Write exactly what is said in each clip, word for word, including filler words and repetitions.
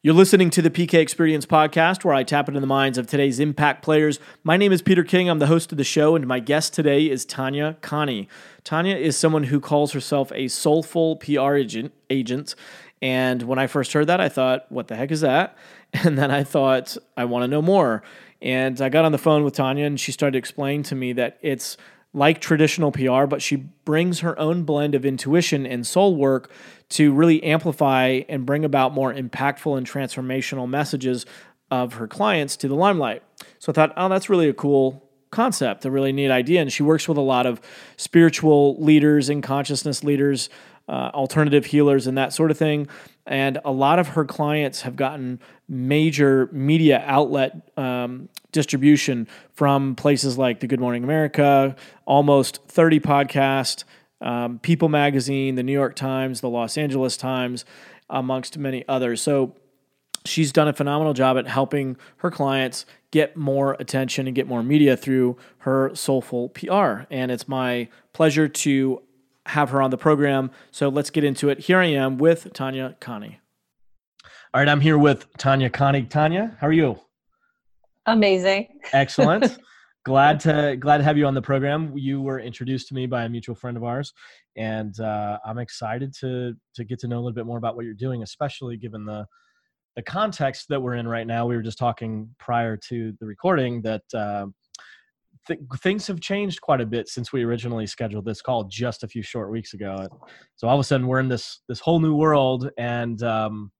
You're listening to the P K Experience podcast, where I tap into the minds of today's impact players. My name is Peter King. I'm the host of the show, and my guest today is Tanya Khani. Tanya is someone who calls herself a soulful P R agent, agent. And when I first heard that, I thought, what the heck is that? And then I thought, I want to know more. And I got on the phone with Tanya, and she started to explain to me that it's like traditional P R, but she brings her own blend of intuition and soul work to really amplify and bring about more impactful and transformational messages of her clients to the limelight. So I thought, oh, that's really a cool concept, a really neat idea. And she works with a lot of spiritual leaders and consciousness leaders, uh, alternative healers and that sort of thing. And a lot of her clients have gotten major media outlet um, distribution from places like the Good Morning America, Almost thirty Podcast, um, People Magazine, the New York Times, the Los Angeles Times, amongst many others. So she's done a phenomenal job at helping her clients get more attention and get more media through her soulful P R. And it's my pleasure to have her on the program. So let's get into it. Here I am with Tanya Khani. All right, I'm here with Tanya Khani. Tanya, how are you? Amazing. Excellent. Glad to glad to have you on the program. You were introduced to me by a mutual friend of ours, and uh, I'm excited to to get to know a little bit more about what you're doing, especially given the the context that we're in right now. We were just talking prior to the recording that uh, th- things have changed quite a bit since we originally scheduled this call just a few short weeks ago. So all of a sudden, we're in this this whole new world, and um,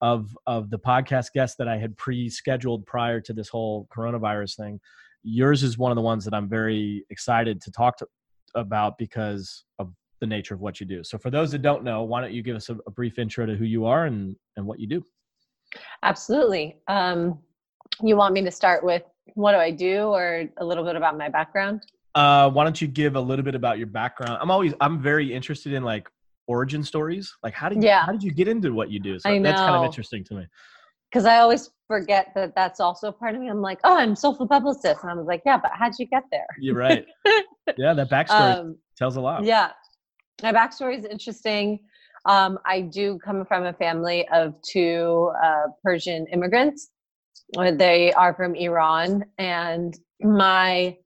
of of the podcast guests that I had pre-scheduled prior to this whole coronavirus thing. Yours is one of the ones that I'm very excited to talk to, about because of the nature of what you do. So for those that don't know, why don't you give us a, a brief intro to who you are and, and what you do? Absolutely. Um, you want me to start with what do I do or a little bit about my background? Uh, why don't you give a little bit about your background? I'm always, I'm very interested in like origin stories. Like how did you, yeah. how did you get into what you do? So I know. That's kind of interesting to me. Because I always forget that that's also part of me. I'm like, oh, I'm soulful publicist. And I was like, yeah, but how'd you get there? You're right. Yeah, that backstory um, tells a lot. Yeah. My backstory is interesting. Um, I do come from a family of two uh, Persian immigrants. They are from Iran. And my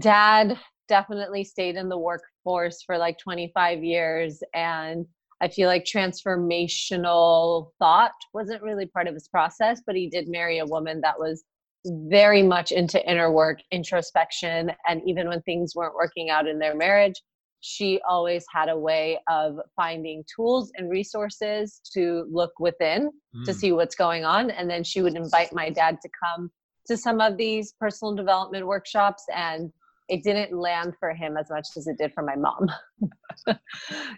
dad definitely stayed in the workforce for like twenty-five years. And I feel like transformational thought wasn't really part of his process, but he did marry a woman that was very much into inner work, introspection. And even when things weren't working out in their marriage, she always had a way of finding tools and resources to look within mm. to see what's going on. And then she would invite my dad to come to some of these personal development workshops, and it didn't land for him as much as it did for my mom.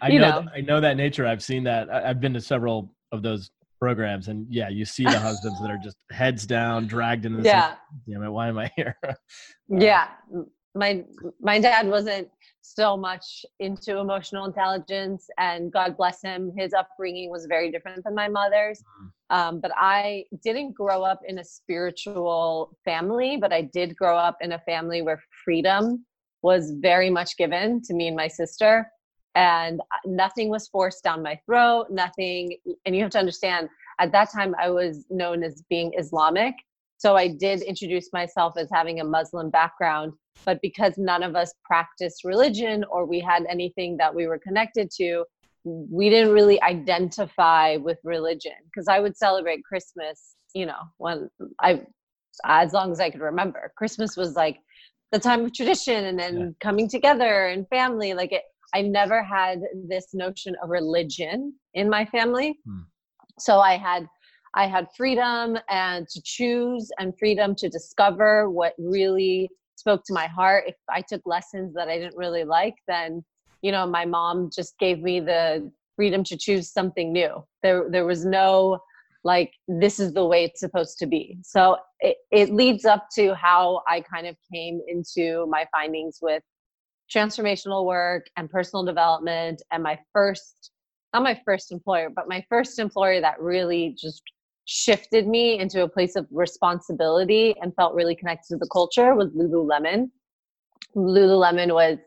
I know, know. Th- I know that nature. I've seen that. I- I've been to several of those programs, and yeah, you see the husbands that are just heads down, dragged into this. Yeah. Damn it. Why am I here? uh, yeah. My, my dad wasn't so much into emotional intelligence, and God bless him. His upbringing was very different than my mother's. Um, but I didn't grow up in a spiritual family, but I did grow up in a family where freedom was very much given to me and my sister, and nothing was forced down my throat, nothing. And you have to understand, at that time I was known as being Islamic. So I did introduce myself as having a Muslim background, but because none of us practiced religion or we had anything that we were connected to, we didn't really identify with religion. Because I would celebrate Christmas, you know, when I, as long as I could remember. Christmas was like the time of tradition and then yeah. coming together and family. Like it, I never had this notion of religion in my family. Hmm. So I had I had freedom and to choose and freedom to discover what really spoke to my heart. If I took lessons that I didn't really like, then, you know, my mom just gave me the freedom to choose something new. There, there was no like, this is the way it's supposed to be. So it, it leads up to how I kind of came into my findings with transformational work and personal development, and my first Not my first employer, but my first employer that really just shifted me into a place of responsibility and felt really connected to the culture was Lululemon. Lululemon was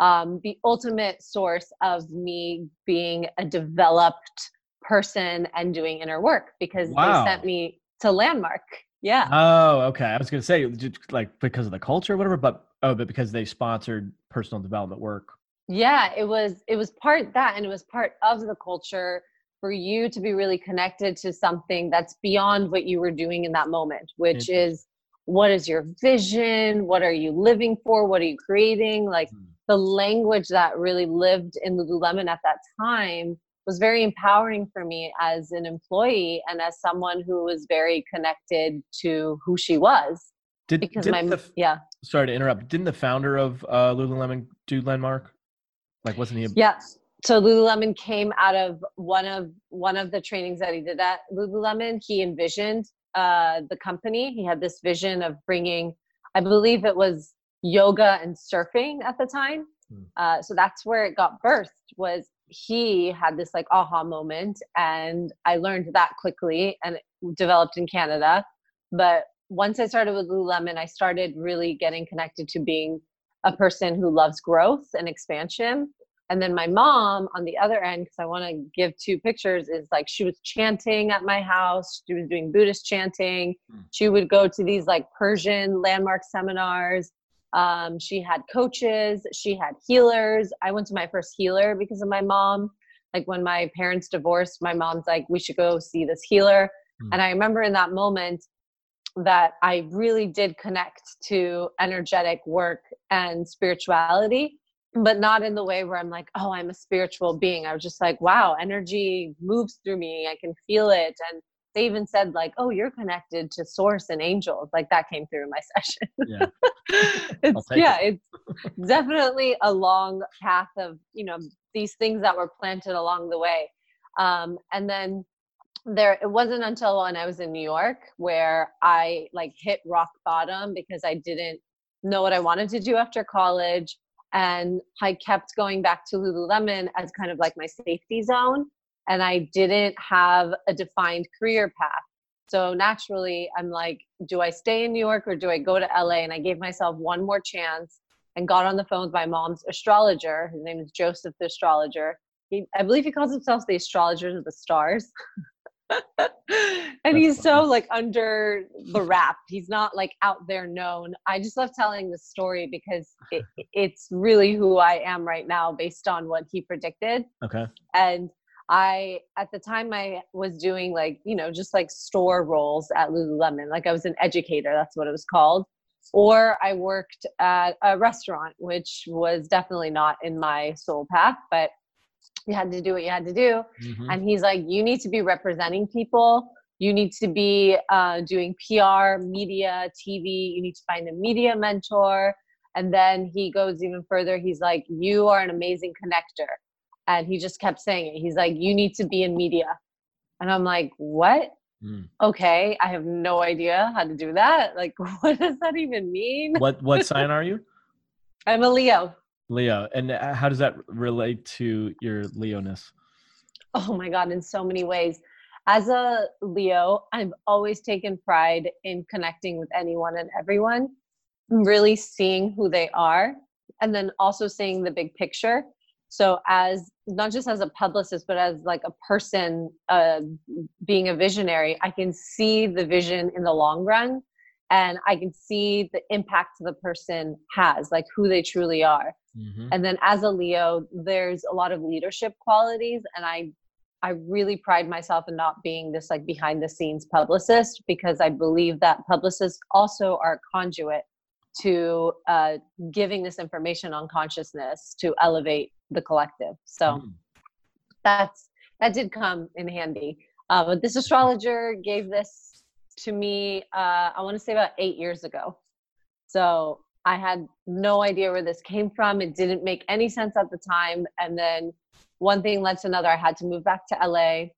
um, the ultimate source of me being a developed person and doing inner work because wow. they sent me to Landmark. Yeah. Oh, okay. I was going to say like because of the culture or whatever, but oh, but because they sponsored personal development work. Yeah, it was, it was part that, and it was part of the culture for you to be really connected to something that's beyond what you were doing in that moment, which is what is your vision? What are you living for? What are you creating? Like mm. the language that really lived in Lululemon at that time was very empowering for me as an employee and as someone who was very connected to who she was. Did, because did my, the, yeah. Sorry to interrupt. Didn't the founder of uh, Lululemon do Landmark? Like, wasn't he? A- yeah. So Lululemon came out of one of one of the trainings that he did at Lululemon. He envisioned uh, the company. He had this vision of bringing, I believe it was yoga and surfing at the time. Mm. Uh, so that's where it got birthed. Was he had this like aha moment, and I learned that quickly and it developed in Canada. But once I started with Lululemon, I started really getting connected to being a person who loves growth and expansion. And then my mom on the other end, because I want to give two pictures, is like she was chanting at my house. She was doing Buddhist chanting. She would go to these like Persian Landmark seminars. Um, she had coaches. She had healers. I went to my first healer because of my mom. Like when my parents divorced, my mom's like, we should go see this healer. Mm. And I remember in that moment that I really did connect to energetic work and spirituality, but not in the way where I'm like, oh, I'm a spiritual being. I was just like, wow, energy moves through me. I can feel it. And they even said like, oh, you're connected to source and angels. Like that came through in my session. Yeah, it's, yeah it. it's definitely a long path of, you know, these things that were planted along the way. Um, and then there, it wasn't until when I was in New York where I like hit rock bottom because I didn't know what I wanted to do after college. And I kept going back to Lululemon as kind of like my safety zone. And I didn't have a defined career path. So naturally, I'm like, do I stay in New York or do I go to L A? And I gave myself one more chance and got on the phone with my mom's astrologer. His name is Joseph, the astrologer. He, I believe he calls himself the astrologer of the stars. And he's so like under the wrap. He's not like out there known. I just love telling this story because it, it's really who I am right now based on what he predicted. Okay. And I, at the time I was doing like, you know, just like store roles at Lululemon. Like I was an educator. That's what it was called. Or I worked at a restaurant, which was definitely not in my soul path, but you had to do what you had to do. Mm-hmm. And he's like, you need to be representing people. You need to be uh, doing P R, media, T V. You need to find a media mentor. And then he goes even further. He's like, you are an amazing connector. And he just kept saying it. He's like, you need to be in media. And I'm like, what? Mm. Okay. I have no idea how to do that. Like, what does that even mean? What, what sign are you? I'm a Leo. Leo. And how does that relate to your Leo-ness? Oh my God, in so many ways. As a Leo, I've always taken pride in connecting with anyone and everyone, really seeing who they are, and then also seeing the big picture. So as not just as a publicist, but as like a person uh, being a visionary, I can see the vision in the long run, and I can see the impact the person has, like who they truly are. Mm-hmm. And then as a Leo, there's a lot of leadership qualities. And I, I really pride myself in not being this like behind the scenes publicist, because I believe that publicists also are a conduit to uh, giving this information on consciousness to elevate the collective. So mm. that's, that did come in handy. Uh, but this astrologer gave this to me, uh, I want to say about eight years ago. So I had no idea where this came from. It didn't make any sense at the time. And then one thing led to another. I had to move back to L A,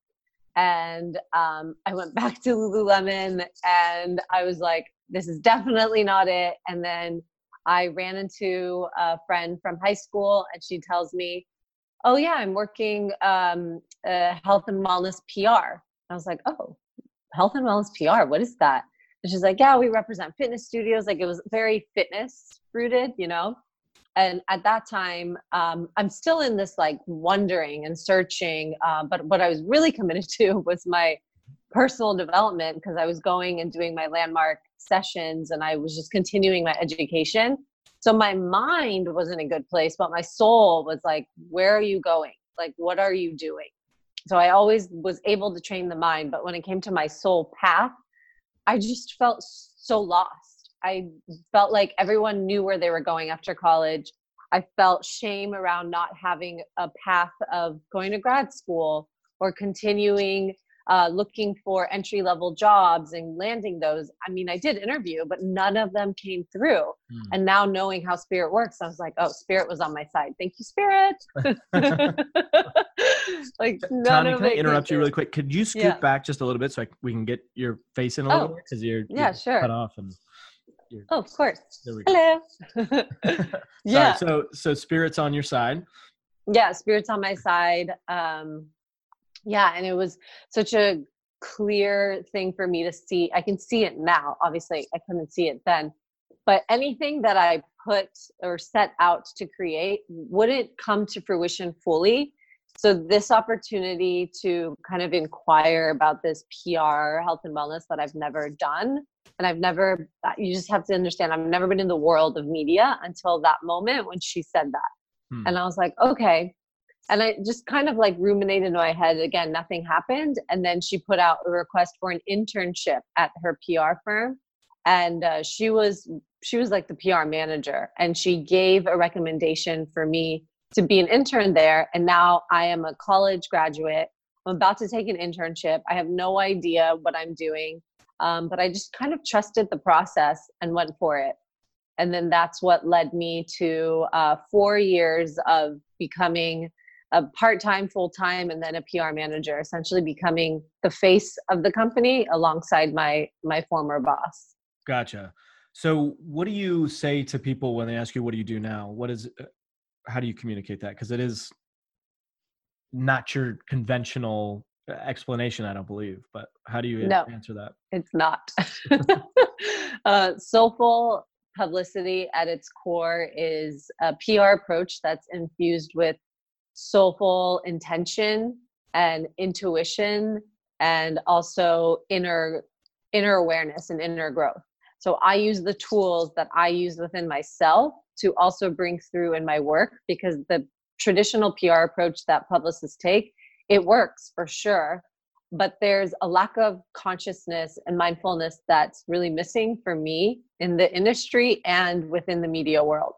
and um, I went back to Lululemon, and I was like, this is definitely not it. And then I ran into a friend from high school, and she tells me, oh yeah, I'm working um, uh, health and wellness P R. And I was like, oh, health and wellness P R, what is that? And she's like, yeah, we represent fitness studios. Like it was very fitness rooted, you know? And at that time, um, I'm still in this like wondering and searching. Uh, but what I was really committed to was my personal development, because I was going and doing my Landmark sessions and I was just continuing my education. So my mind was in a good place, but my soul was like, where are you going? Like, what are you doing? So I always was able to train the mind. But when it came to my soul path, I just felt so lost. I felt like everyone knew where they were going after college. I felt shame around not having a path of going to grad school or continuing uh, looking for entry-level jobs and landing those. I mean, I did interview, but none of them came through. Mm. And now knowing how Spirit works, I was like, oh, Spirit was on my side. Thank you, Spirit. Like, none Tanya, of can it I interrupt you through. Really quick? Could you scoot yeah. back just a little bit so I, we can get your face in a oh. little bit? Because you're, you're yeah, sure. cut off and... Your, oh, of course. Hello. yeah. Sorry, so, so Spirit's on your side. Yeah. Spirit's on my side. Um, yeah. And it was such a clear thing for me to see. I can see it now. Obviously I couldn't see it then, but anything that I put or set out to create wouldn't come to fruition fully. So this opportunity to kind of inquire about this P R health and wellness that I've never done. And I've never, you just have to understand, I've never been in the world of media until that moment when she said that. Hmm. And I was like, okay. And I just kind of like ruminated in my head. Again, nothing happened. And then she put out a request for an internship at her P R firm. And uh, she was, she was like the P R manager. And she gave a recommendation for me to be an intern there. And now I am a college graduate. I'm about to take an internship. I have no idea what I'm doing. Um, but I just kind of trusted the process and went for it. And then that's what led me to uh, four years of becoming a part-time, full-time, and then a P R manager, essentially becoming the face of the company alongside my my former boss. Gotcha. So what do you say to people when they ask you, what do you do now? What is, how do you communicate that? Because it is not your conventional explanation, I don't believe, but how do you no, answer that? It's not. uh, soulful publicity at its core is a P R approach that's infused with soulful intention and intuition and also inner, inner awareness and inner growth. So I use the tools that I use within myself to also bring through in my work, because the traditional P R approach that publicists take, it works for sure, but there's a lack of consciousness and mindfulness that's really missing for me in the industry and within the media world.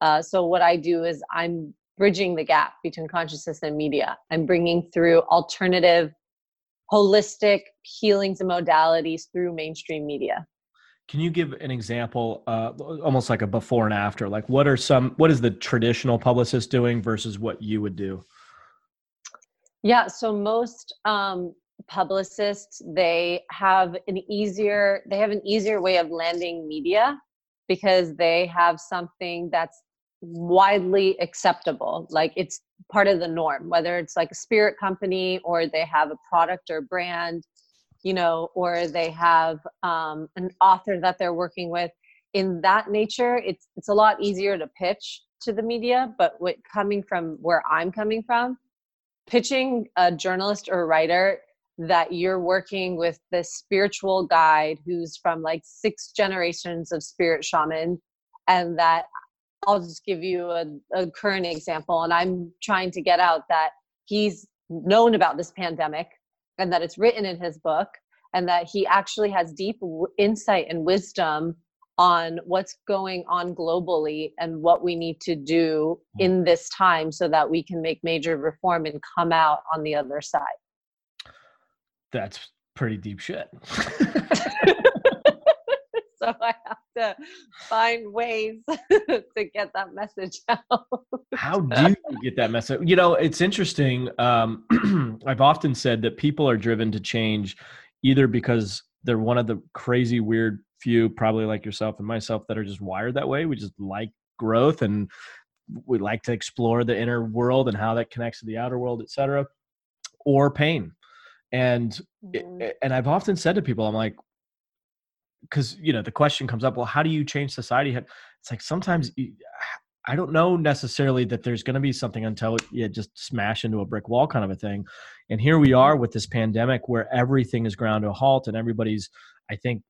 Uh, so what I do is I'm bridging the gap between consciousness and media. I'm bringing through alternative, holistic healings and modalities through mainstream media. Can you give an example, uh, almost like a before and after? Like, what are some? What is the traditional publicist doing versus what you would do? Yeah, so most um, publicists, they have an easier they have an easier way of landing media because they have something that's widely acceptable. Like, it's part of the norm, whether it's like a spirit company or they have a product or brand, you know, or they have um, an author that they're working with. In that nature, it's it's a lot easier to pitch to the media. But what coming from where I'm coming from, pitching a journalist or a writer that you're working with this spiritual guide who's from like six generations of spirit shaman, and that I'll just give you a, a current example. And I'm trying to get out that he's known about this pandemic and that it's written in his book and that he actually has deep w- insight and wisdom on what's going on globally and what we need to do in this time so that we can make major reform and come out on the other side. That's pretty deep shit. So I have to find ways to get that message out. How do you get that message? You know, it's interesting. Um, I've often said that people are driven to change either because they're one of the crazy, weird few, probably like yourself and myself, that are just wired that way. We just like growth and we like to explore the inner world and how that connects to the outer world, et cetera, or pain. And, mm-hmm. and I've often said to people, I'm like, cause you know, the question comes up, well, how do you change society? It's like, sometimes I don't know necessarily that there's going to be something until you just smash into a brick wall kind of a thing. And here we are with this pandemic where everything is ground to a halt and everybody's, I think,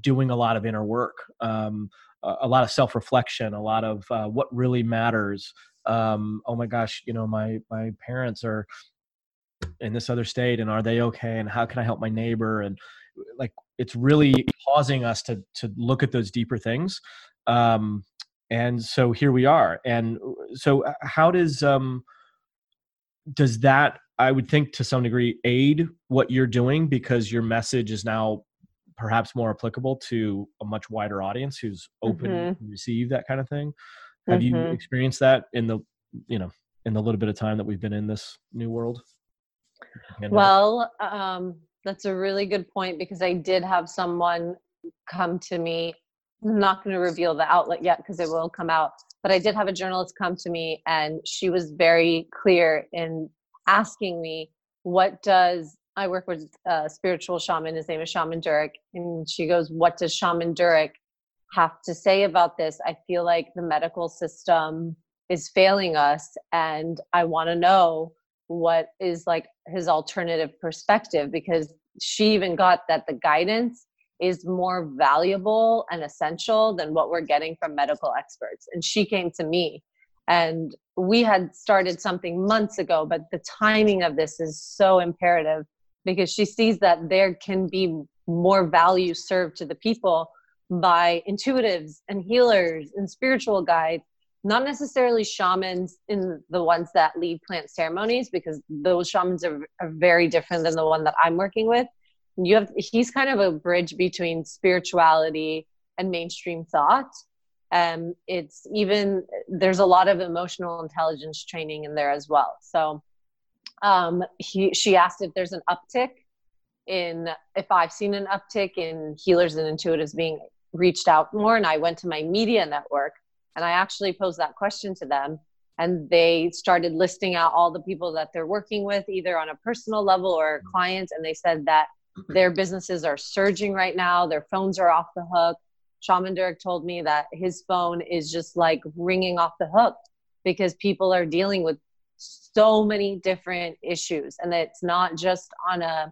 doing a lot of inner work, um, a lot of self-reflection, a lot of uh, what really matters. Um, oh my gosh, you know, my, my parents are in this other state and are they okay? And how can I help my neighbor? And like, it's really causing us to, to look at those deeper things. Um, And so here we are. And so how does, um, does that, I would think to some degree, aid what you're doing because your message is now perhaps more applicable to a much wider audience who's open mm-hmm. to receive that kind of thing. Have mm-hmm. you experienced that in the, you know, in the little bit of time that we've been in this new world? And well, um, that's a really good point because I did have someone come to me. I'm not going to reveal the outlet yet because it will come out, but I did have a journalist come to me and she was very clear in asking me, what does, I work with a spiritual shaman, his name is Shaman Durek, and she goes, what does Shaman Durek have to say about this? I feel like the medical system is failing us and I want to know what is like his alternative perspective, because she even got that the guidance is more valuable and essential than what we're getting from medical experts. And she came to me and we had started something months ago, but the timing of this is so imperative because she sees that there can be more value served to the people by intuitives and healers and spiritual guides, not necessarily shamans in the ones that lead plant ceremonies, because those shamans are, are very different than the one that I'm working with. You have, he's kind of a bridge between spirituality and mainstream thought. Um, it's even, there's a lot of emotional intelligence training in there as well. So um, he, she asked if there's an uptick in, if I've seen an uptick in healers and intuitives being reached out more. And I went to my media network and I actually posed that question to them. And they started listing out all the people that they're working with, either on a personal level or clients. And they said that their businesses are surging right now. Their phones are off the hook. Shaman Durek told me that his phone is just like ringing off the hook because people are dealing with so many different issues. And it's not just on a,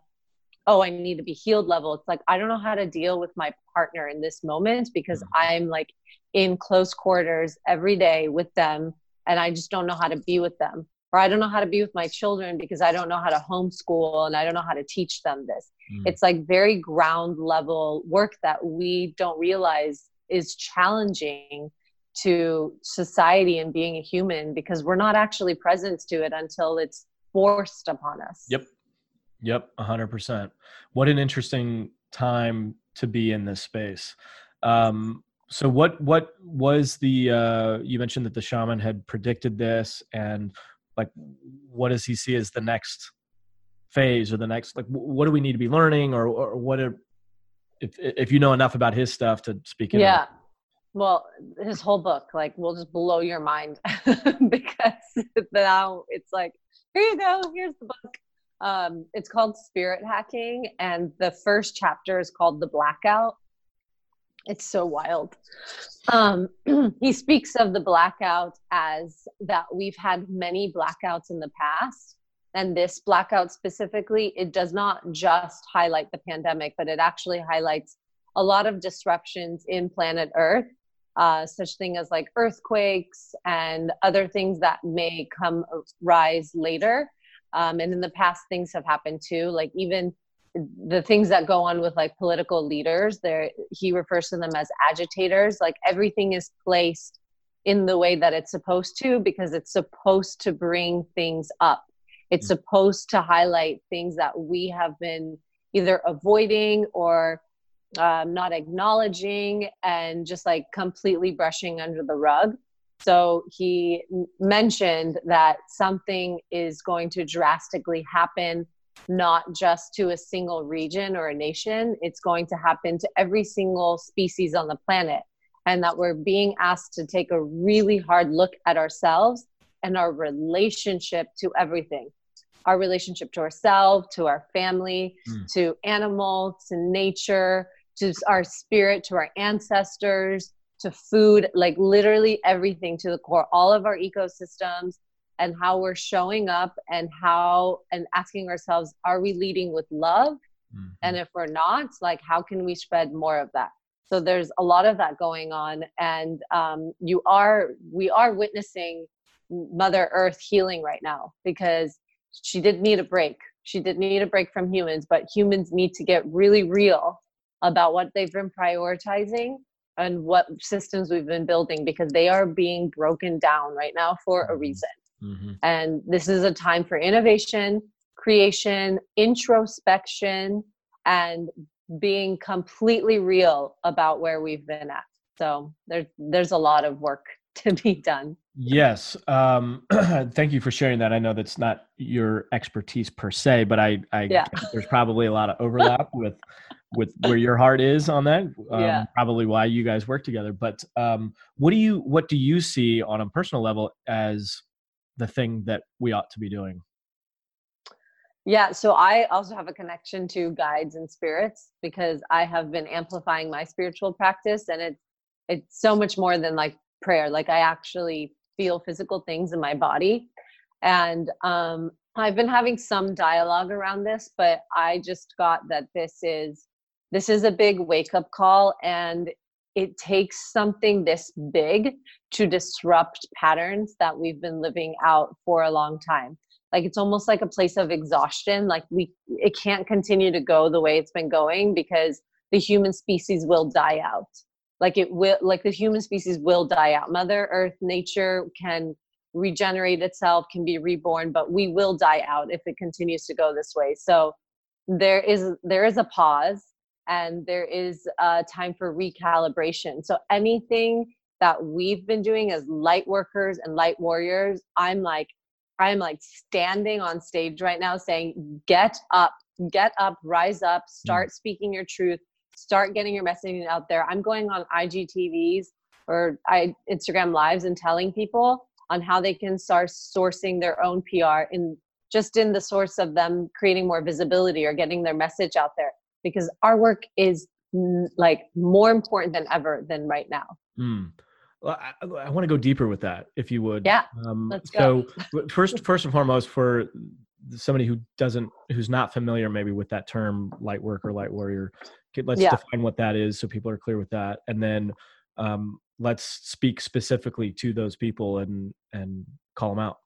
oh, I need to be healed level. It's like, I don't know how to deal with my partner in this moment because I'm like in close quarters every day with them. And I just don't know how to be with them. Or I don't know how to be with my children because I don't know how to homeschool and I don't know how to teach them this. Mm. It's like very ground level work that we don't realize is challenging to society and being a human because we're not actually present to it until it's forced upon us. Yep. Yep. A hundred percent. What an interesting time to be in this space. Um, so what, what was the, uh, you mentioned that the shaman had predicted this, and like, what does he see as the next phase or the next, like, what do we need to be learning, or, or what are, if, if you know enough about his stuff to speak in? Yeah. It. Well, his whole book, like, will just blow your mind because now it's like, here you go. Here's the book. Um, it's called Spirit Hacking. And the first chapter is called The Blackout. It's so wild. Um, he speaks of the blackout as that we've had many blackouts in the past. And this blackout specifically, it does not just highlight the pandemic, but it actually highlights a lot of disruptions in planet Earth, uh, such thing as like earthquakes and other things that may come rise later. Um, and in the past, things have happened too, like even the things that go on with like political leaders there, he refers to them as agitators. Like everything is placed in the way that it's supposed to, because it's supposed to bring things up. It's mm-hmm. supposed to highlight things that we have been either avoiding or um, not acknowledging and just like completely brushing under the rug. So he mentioned that something is going to drastically happen, not just to a single region or a nation. It's going to happen to every single species on the planet, and that we're being asked to take a really hard look at ourselves and our relationship to everything, our relationship to ourselves, to our family, mm. to animals, to nature, to our spirit, to our ancestors, to food, like literally everything to the core, all of our ecosystems and how we're showing up and how, and asking ourselves, are we leading with love? Mm-hmm. And if we're not, like, how can we spread more of that? So there's a lot of that going on. And um, you are, we are witnessing Mother Earth healing right now, because she did need a break. She did need a break from humans, but humans need to get really real about what they've been prioritizing and what systems we've been building, because they are being broken down right now for a reason. Mm-hmm. And this is a time for innovation, creation, introspection, and being completely real about where we've been at. So there's, there's a lot of work to be done. Yes. Um, thank you for sharing that. I know that's not your expertise per se, but I, I yeah. there's probably a lot of overlap with, with where your heart is on that. Um, yeah. Probably why you guys work together. But um, what do you, what do you see on a personal level as the thing that we ought to be doing? Yeah. So I also have a connection to guides and spirits, because I have been amplifying my spiritual practice, and it's, it's so much more than like prayer. Like, I actually feel physical things in my body. And um, I've been having some dialogue around this, but I just got that this is, this is a big wake-up call, and it takes something this big to disrupt patterns that we've been living out for a long time. Like, it's almost like a place of exhaustion. Like, we, it can't continue to go the way it's been going, because the human species will die out. Like it will, like the human species will die out. Mother Earth, nature can regenerate itself, can be reborn, but we will die out if it continues to go this way. So there is, there is a pause, and there is a time for recalibration. So anything that we've been doing as light workers and light warriors, I'm like, I'm like standing on stage right now saying, get up, get up, rise up, start speaking your truth, start getting your messaging out there. I'm going on I G T Vs or I, Instagram Lives and telling people on how they can start sourcing their own P R in just in the source of them creating more visibility or getting their message out there, because our work is like more important than ever than right now. Mm. Well, I, I want to go deeper with that, if you would. Yeah, um, let's go. So first, first and foremost, for somebody who doesn't, who's not familiar maybe with that term, light work or light warrior, let's yeah. define what that is so people are clear with that. And then um, let's speak specifically to those people and, and call them out.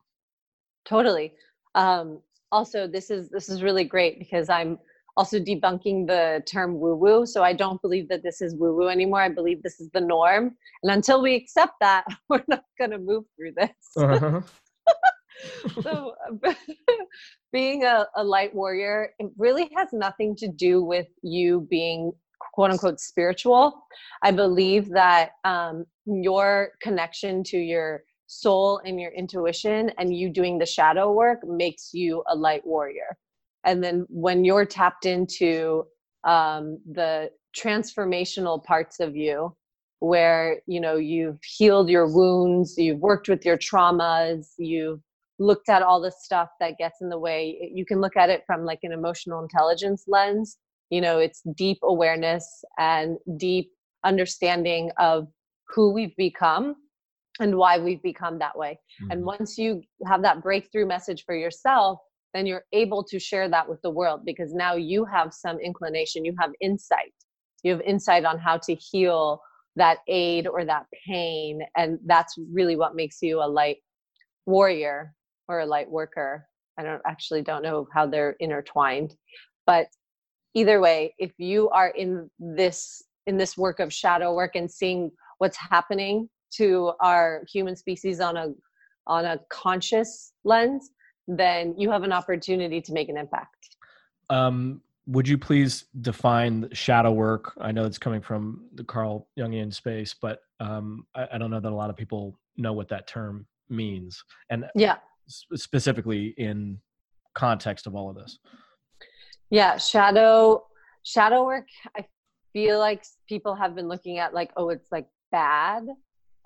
Totally. Um, also, this is, this is really great, because I'm also debunking the term woo-woo. So I don't believe that this is woo-woo anymore. I believe this is the norm. And until we accept that, we're not going to move through this. Uh-huh. So being a, a light warrior, it really has nothing to do with you being quote unquote spiritual. I believe that um, your connection to your soul and your intuition and you doing the shadow work makes you a light warrior. And then when you're tapped into um, the transformational parts of you, where, you know, you've healed your wounds, you've worked with your traumas, you've looked at all the stuff that gets in the way. You can look at it from like an emotional intelligence lens. You know, it's deep awareness and deep understanding of who we've become and why we've become that way. Mm-hmm. And once you have that breakthrough message for yourself, then you're able to share that with the world, because now you have some inclination, you have insight. You have insight on how to heal that aid or that pain. And that's really what makes you a light warrior or a light worker. I don't actually don't know how they're intertwined, but either way, if you are in this, in this work of shadow work and seeing what's happening to our human species on a, on a conscious lens, then you have an opportunity to make an impact. Um, Would you please define shadow work? I know it's coming from the Carl Jungian space, but um, I, I don't know that a lot of people know what that term means, and yeah. sp- specifically in context of all of this. Yeah, shadow shadow work. I feel like people have been looking at like, oh, it's like bad,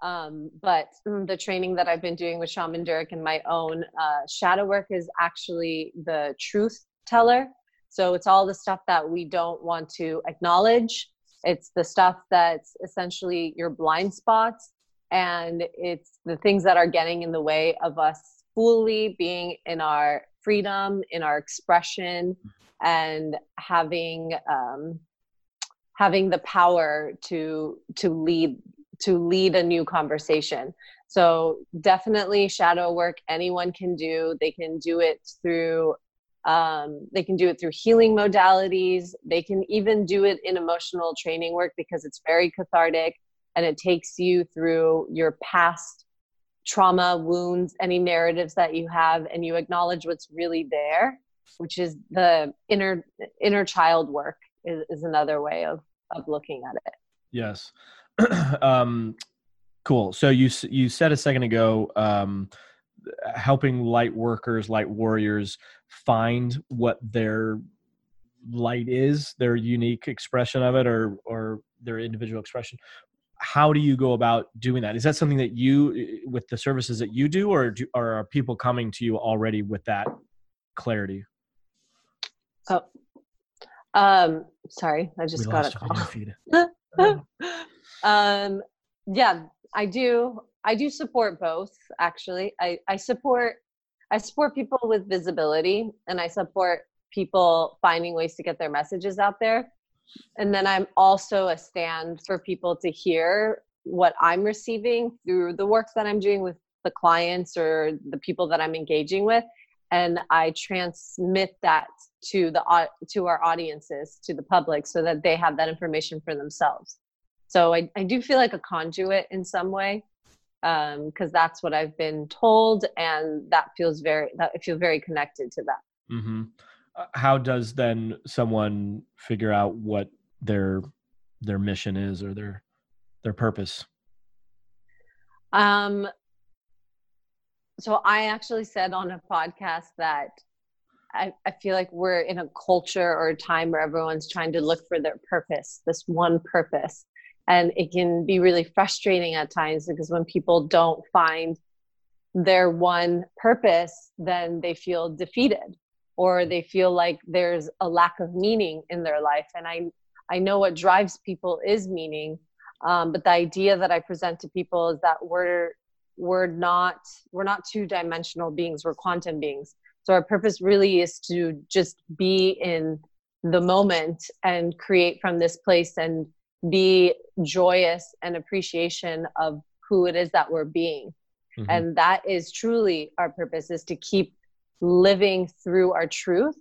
um, but the training that I've been doing with Shaman Durek and my own uh, shadow work is actually the truth teller. So it's all the stuff that we don't want to acknowledge, It's the stuff that's essentially your blind spots, and it's the things that are getting in the way of us fully being in our freedom, in our expression, and having um, having the power to to lead to lead a new conversation. So definitely shadow work anyone can do. They can do it through um, they can do it through healing modalities. They can even do it in emotional training work because it's very cathartic and it takes you through your past trauma, wounds, any narratives that you have, and you acknowledge what's really there, which is the inner inner child work is, is another way of of looking at it. Yes. um, cool. So you you said a second ago, um, helping light workers, light warriors find what their light is, their unique expression of it, or or their individual expression. How do you go about doing that? Is that something that you, with the services that you do, or, do, or are people coming to you already with that clarity? Oh, um, sorry. I just we got a call. um, yeah, I do. I do support both, actually. I, I support, I support people with visibility, and I support people finding ways to get their messages out there. And then I'm also a stand for people to hear what I'm receiving through the work that I'm doing with the clients or the people that I'm engaging with. And I transmit that to the to our audiences, to the public, so that they have that information for themselves. So I, I do feel like a conduit in some way, because um, that's what I've been told. And that feels very, that, I feel very connected to that. Mm-hmm. How does then someone figure out what their their mission is or their their purpose? Um. So I actually said on a podcast that I, I feel like we're in a culture or a time where everyone's trying to look for their purpose, this one purpose. And it can be really frustrating at times, because when people don't find their one purpose, then they feel defeated, or they feel like there's a lack of meaning in their life. And I I know what drives people is meaning, um, but the idea that I present to people is that we're we're not we're not two-dimensional beings, we're quantum beings. So our purpose really is to just be in the moment and create from this place and be joyous and appreciation of who it is that we're being. Mm-hmm. And that is truly our purpose, is to keep living through our truth.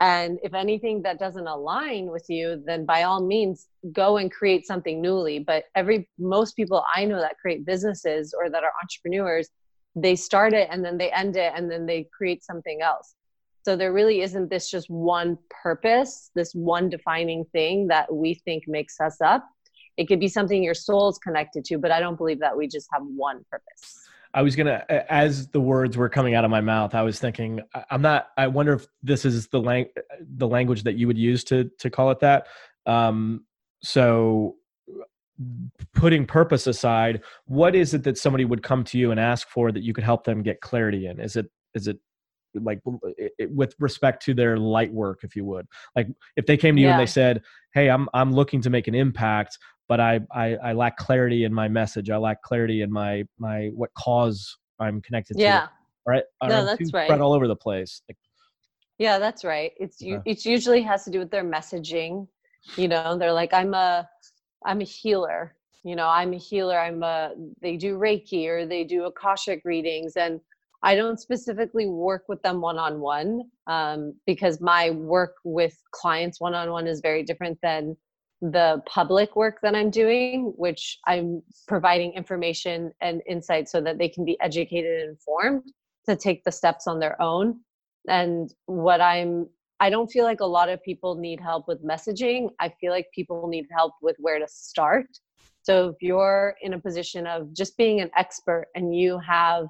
And if anything that doesn't align with you, then by all means go and create something newly. But every most people I know that create businesses or that are entrepreneurs, they start it and then they end it and then they create something else. So there really isn't this just one purpose, this one defining thing that we think makes us up. It could be something your soul's connected to, but I don't believe that we just have one purpose. I was going to, as the words were coming out of my mouth, I was thinking, I'm not, I wonder if this is the lang- the language that you would use to, to call it that. Um, so putting purpose aside, what is it that somebody would come to you and ask for that you could help them get clarity in? Is it, is it like it, with respect to their light work, if you would, like if they came to you yeah. and they said, hey, I'm, I'm looking to make an impact, but I, I, I lack clarity in my message. I lack clarity in my, my, what cause I'm connected yeah. to. All right. All no, right. that's right. Spread all over the place. Like, yeah, that's right. It's, uh, it usually has to do with their messaging. You know, they're like, I'm a, I'm a healer, you know, I'm a healer. I'm a, they do Reiki or they do Akashic readings. And I don't specifically work with them one-on-one, um, because my work with clients one-on-one is very different than the public work that I'm doing, which I'm providing information and insight so that they can be educated and informed to take the steps on their own. And what I'm, I don't feel like a lot of people need help with messaging. I feel like people need help with where to start. So if you're in a position of just being an expert and you have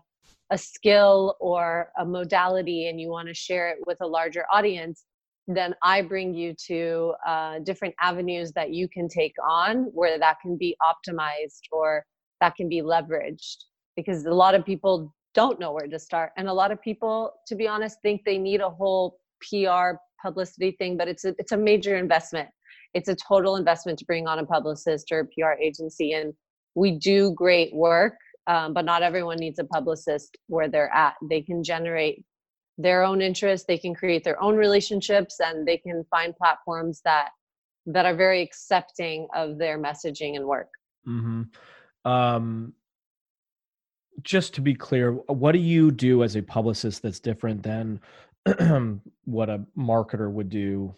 a skill or a modality and you want to share it with a larger audience, then I bring you to uh, different avenues that you can take on where that can be optimized or that can be leveraged, because a lot of people don't know where to start. And a lot of people, to be honest, think they need a whole P R publicity thing, but it's a, it's a major investment. It's a total investment to bring on a publicist or a P R agency. And we do great work, um, but not everyone needs a publicist where they're at. They can generate their own interests. They can create their own relationships, and they can find platforms that, that are very accepting of their messaging and work. Mm-hmm. Um, just to be clear, what do you do as a publicist that's different than what a marketer would do?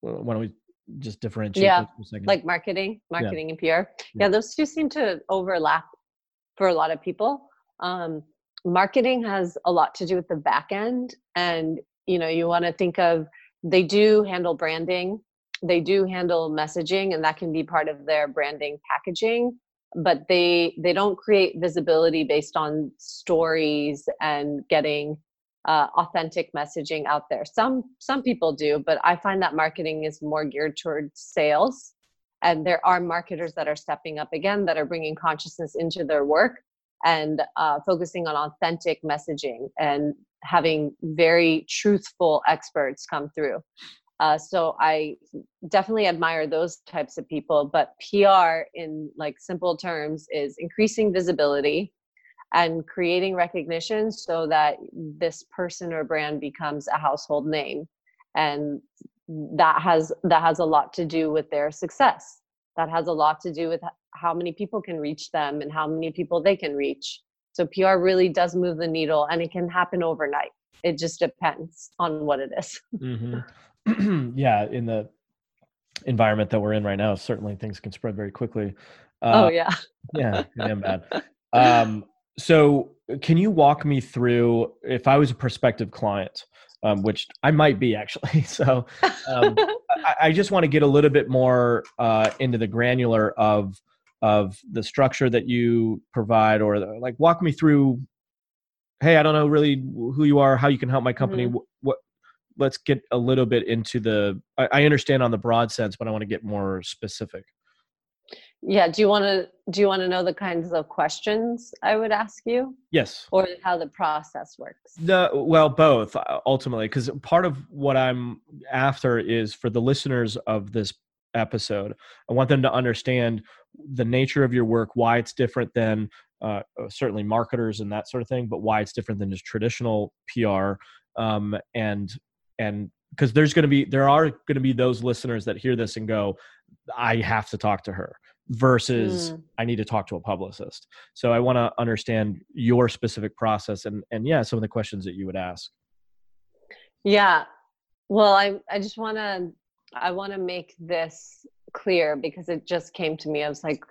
Why don't we just differentiate? Yeah, for a second? Like marketing, marketing yeah. and P R. Yeah. yeah, those two seem to overlap for a lot of people. Um, marketing has a lot to do with the back end. And, you know, you want to think of, they do handle branding. They do handle messaging, and that can be part of their branding packaging, but they they don't create visibility based on stories and getting uh, authentic messaging out there. Some some people do, but I find that marketing is more geared towards sales. And there are marketers that are stepping up again, that are bringing consciousness into their work and uh, focusing on authentic messaging and having very truthful experts come through. Uh, so I definitely admire those types of people, but P R in like simple terms is increasing visibility and creating recognition so that this person or brand becomes a household name. And that has, that has a lot to do with their success. That has a lot to do with how many people can reach them and how many people they can reach. So P R really does move the needle, and it can happen overnight. It just depends on what it is. Mm-hmm. Yeah, in the environment that we're in right now, certainly things can spread very quickly. Uh, oh yeah, yeah, damn bad. Um, so, can you walk me through, if I was a prospective client, um, which I might be actually? So, um, I, I just want to get a little bit more uh, into the granular of of the structure that you provide, or the, like walk me through. Hey, I don't know really who you are, how you can help my company. Mm-hmm. What Let's get a little bit into the, I understand on the broad sense, but I want to get more specific. Yeah. Do you want to, do you want to know the kinds of questions I would ask you? Yes. Or how the process works? The, well, both ultimately, because part of what I'm after is for the listeners of this episode, I want them to understand the nature of your work, why it's different than uh, certainly marketers and that sort of thing, but why it's different than just traditional P R. Um, and, And because there's going to be, there are going to be those listeners that hear this and go, I have to talk to her versus mm. I need to talk to a publicist. So I want to understand your specific process and, and yeah, some of the questions that you would ask. Yeah. Well, I, I just want to, I want to make this clear because it just came to me. I was like,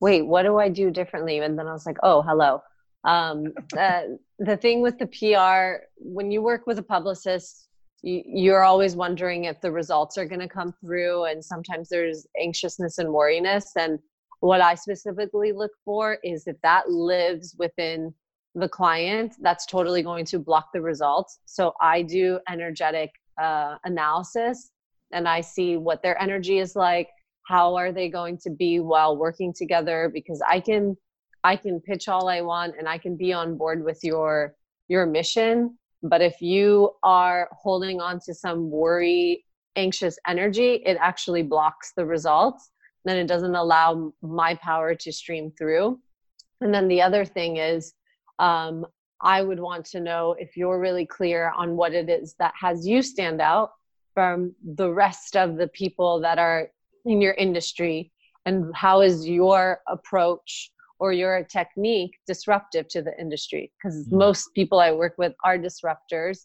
wait, what do I do differently? And then I was like, oh, hello. Um, uh, the thing with the P R, when you work with a publicist, you're always wondering if the results are going to come through. And sometimes there's anxiousness and worriness. And what I specifically look for is if that lives within the client, that's totally going to block the results. So I do energetic uh, analysis, and I see what their energy is like. How are they going to be while working together? Because I can, I can pitch all I want and I can be on board with your, your mission. But if you are holding on to some worry, anxious energy, it actually blocks the results. Then it doesn't allow my power to stream through. And then the other thing is, um, I would want to know if you're really clear on what it is that has you stand out from the rest of the people that are in your industry, and how is your approach or your technique disruptive to the industry? Because mm-hmm. most people I work with are disruptors,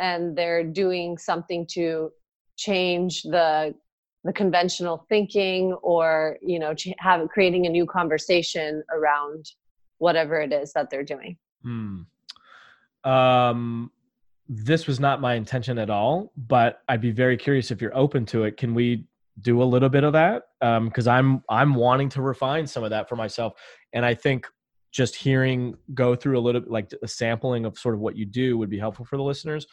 and they're doing something to change the the conventional thinking, or you know, have creating a new conversation around whatever it is that they're doing. Mm. Um, this was not my intention at all, but I'd be very curious if you're open to it. Can we do a little bit of that? Um, cause I'm, I'm wanting to refine some of that for myself. And I think just hearing, go through a little bit, like a sampling of sort of what you do would be helpful for the listeners.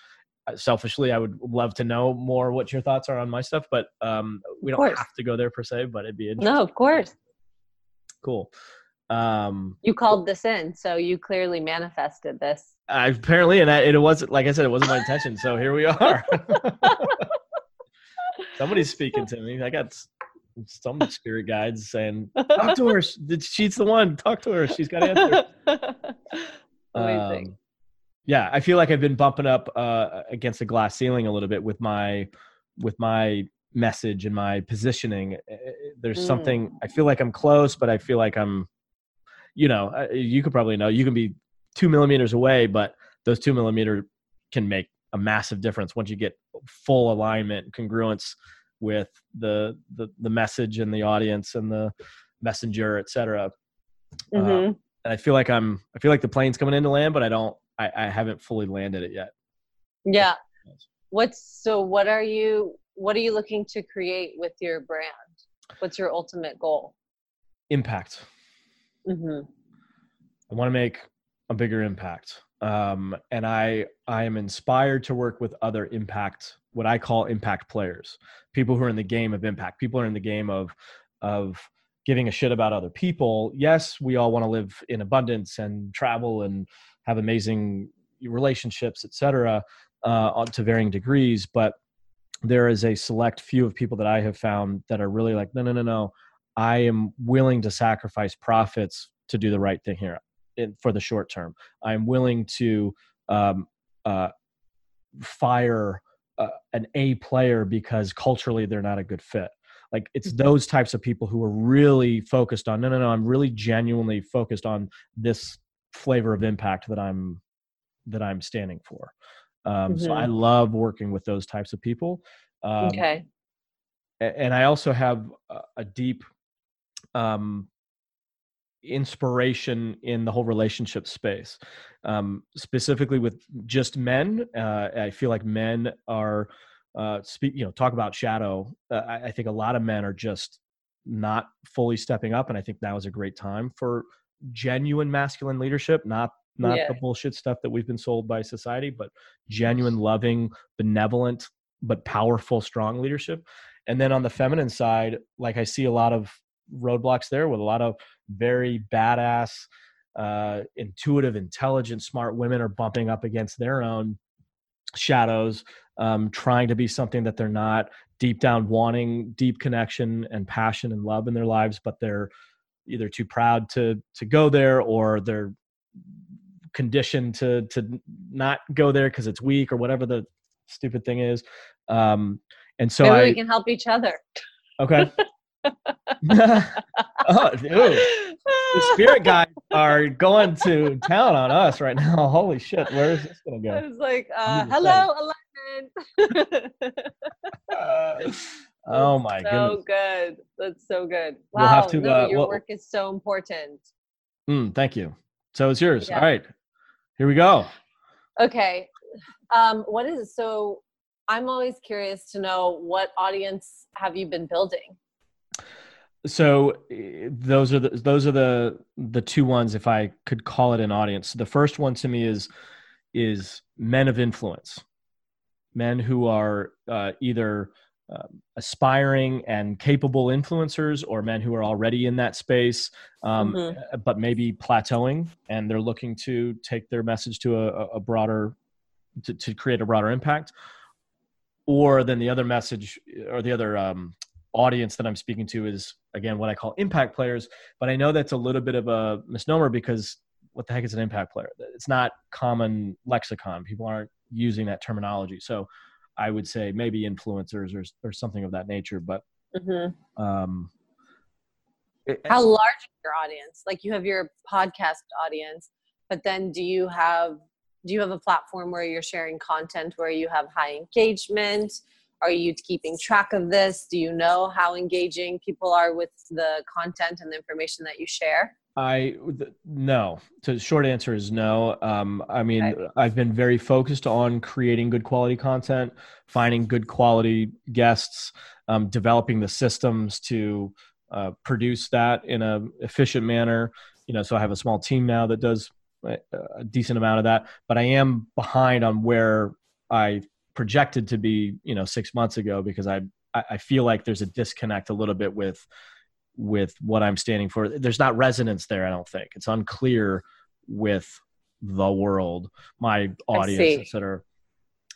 Uh, selfishly, I would love to know more what your thoughts are on my stuff, but um, we don't have to go there per se, but it'd be interesting. No, of course. Cool. Um, you called this in, so you clearly manifested this. I apparently, and I, it wasn't, like I said, it wasn't my intention. So here we are. Somebody's speaking to me. I got some spirit guides saying, talk to her. She's the one. Talk to her. She's got answers. Amazing. Um, yeah, I feel like I've been bumping up uh, against a glass ceiling a little bit with my with my message and my positioning. There's mm. something, I feel like I'm close, but I feel like I'm, you know, you could probably know, you can be two millimeters away, but those two millimeter can make a massive difference once you get full alignment, congruence with the the, the message and the audience and the messenger, et cetera. Mm-hmm. Um, and I feel like I'm, I feel like the plane's coming in to land, but I don't, I, I haven't fully landed it yet. Yeah. What's, so what are you, what are you looking to create with your brand? What's your ultimate goal? Impact. Mm-hmm. I want to make a bigger impact. Um, and I, I am inspired to work with other impact, what I call impact players, people who are in the game of impact, people who are in the game of, of giving a shit about other people. Yes, we all want to live in abundance and travel and have amazing relationships, et cetera, uh, to varying degrees. But there is a select few of people that I have found that are really like, no, no, no, no. I am willing to sacrifice profits to do the right thing here in, for the short term. I'm willing to um, uh, fire uh, an A player because culturally they're not a good fit. Like it's those types of people who are really focused on, no, no, no, I'm really genuinely focused on this flavor of impact that I'm, that I'm standing for. Um, mm-hmm. So I love working with those types of people. Um, okay. And I also have a deep um, inspiration in the whole relationship space, um, specifically with just men. Uh, I feel like men are, uh, speak, you know, talk about shadow. Uh, I, I think a lot of men are just not fully stepping up. And I think that was a great time for genuine masculine leadership, not Not yeah. the bullshit stuff that we've been sold by society, but genuine, loving, benevolent, but powerful, strong leadership. And then on the feminine side, like I see a lot of roadblocks there with a lot of very badass, uh, intuitive, intelligent, smart women are bumping up against their own shadows, um, trying to be something that they're not, deep down wanting deep connection and passion and love in their lives, but they're either too proud to to go there or they're conditioned to to not go there because it's weak or whatever the stupid thing is. Um, and so Maybe I, we can help each other. Okay. Oh, dude. The spirit guides are going to town on us right now. Holy shit. Where is this going to go? I was like, uh, hello, Eleven. uh, oh my goodness. So good. That's so good. Wow. We'll have to, no, uh, your well, work is so important. Mm, thank you. So it's yours. Yeah. All right. Here we go. Okay. Um, what is it? So I'm always curious to know, what audience have you been building? So those are the, those are the, the two ones, if I could call it an audience. The first one to me is, is men of influence, men who are uh, either uh, aspiring and capable influencers or men who are already in that space, um, mm-hmm. but maybe plateauing, and they're looking to take their message to a, a broader, to, to create a broader impact. Or then the other message or the other um, audience that I'm speaking to is, again, what I call impact players. But I know that's a little bit of a misnomer, because what the heck is an impact player? It's not common lexicon. People aren't using that terminology. So I would say maybe influencers or or something of that nature, but mm-hmm. um, it, how large is your audience? Like, you have your podcast audience, but then do you have do you have a platform where you're sharing content where you have high engagement? Are you keeping track of this? Do you know how engaging people are with the content and the information that you share? I no. So the short answer is no. Um, I mean, okay. I've been very focused on creating good quality content, finding good quality guests, um, developing the systems to uh, produce that in an efficient manner. You know, so I have a small team now that does a decent amount of that, but I am behind on where I projected to be, you know, six months ago, because I I feel like there's a disconnect a little bit with. with what I'm standing for. There's not resonance there, I don't think. It's unclear with the world, my audience, et cetera.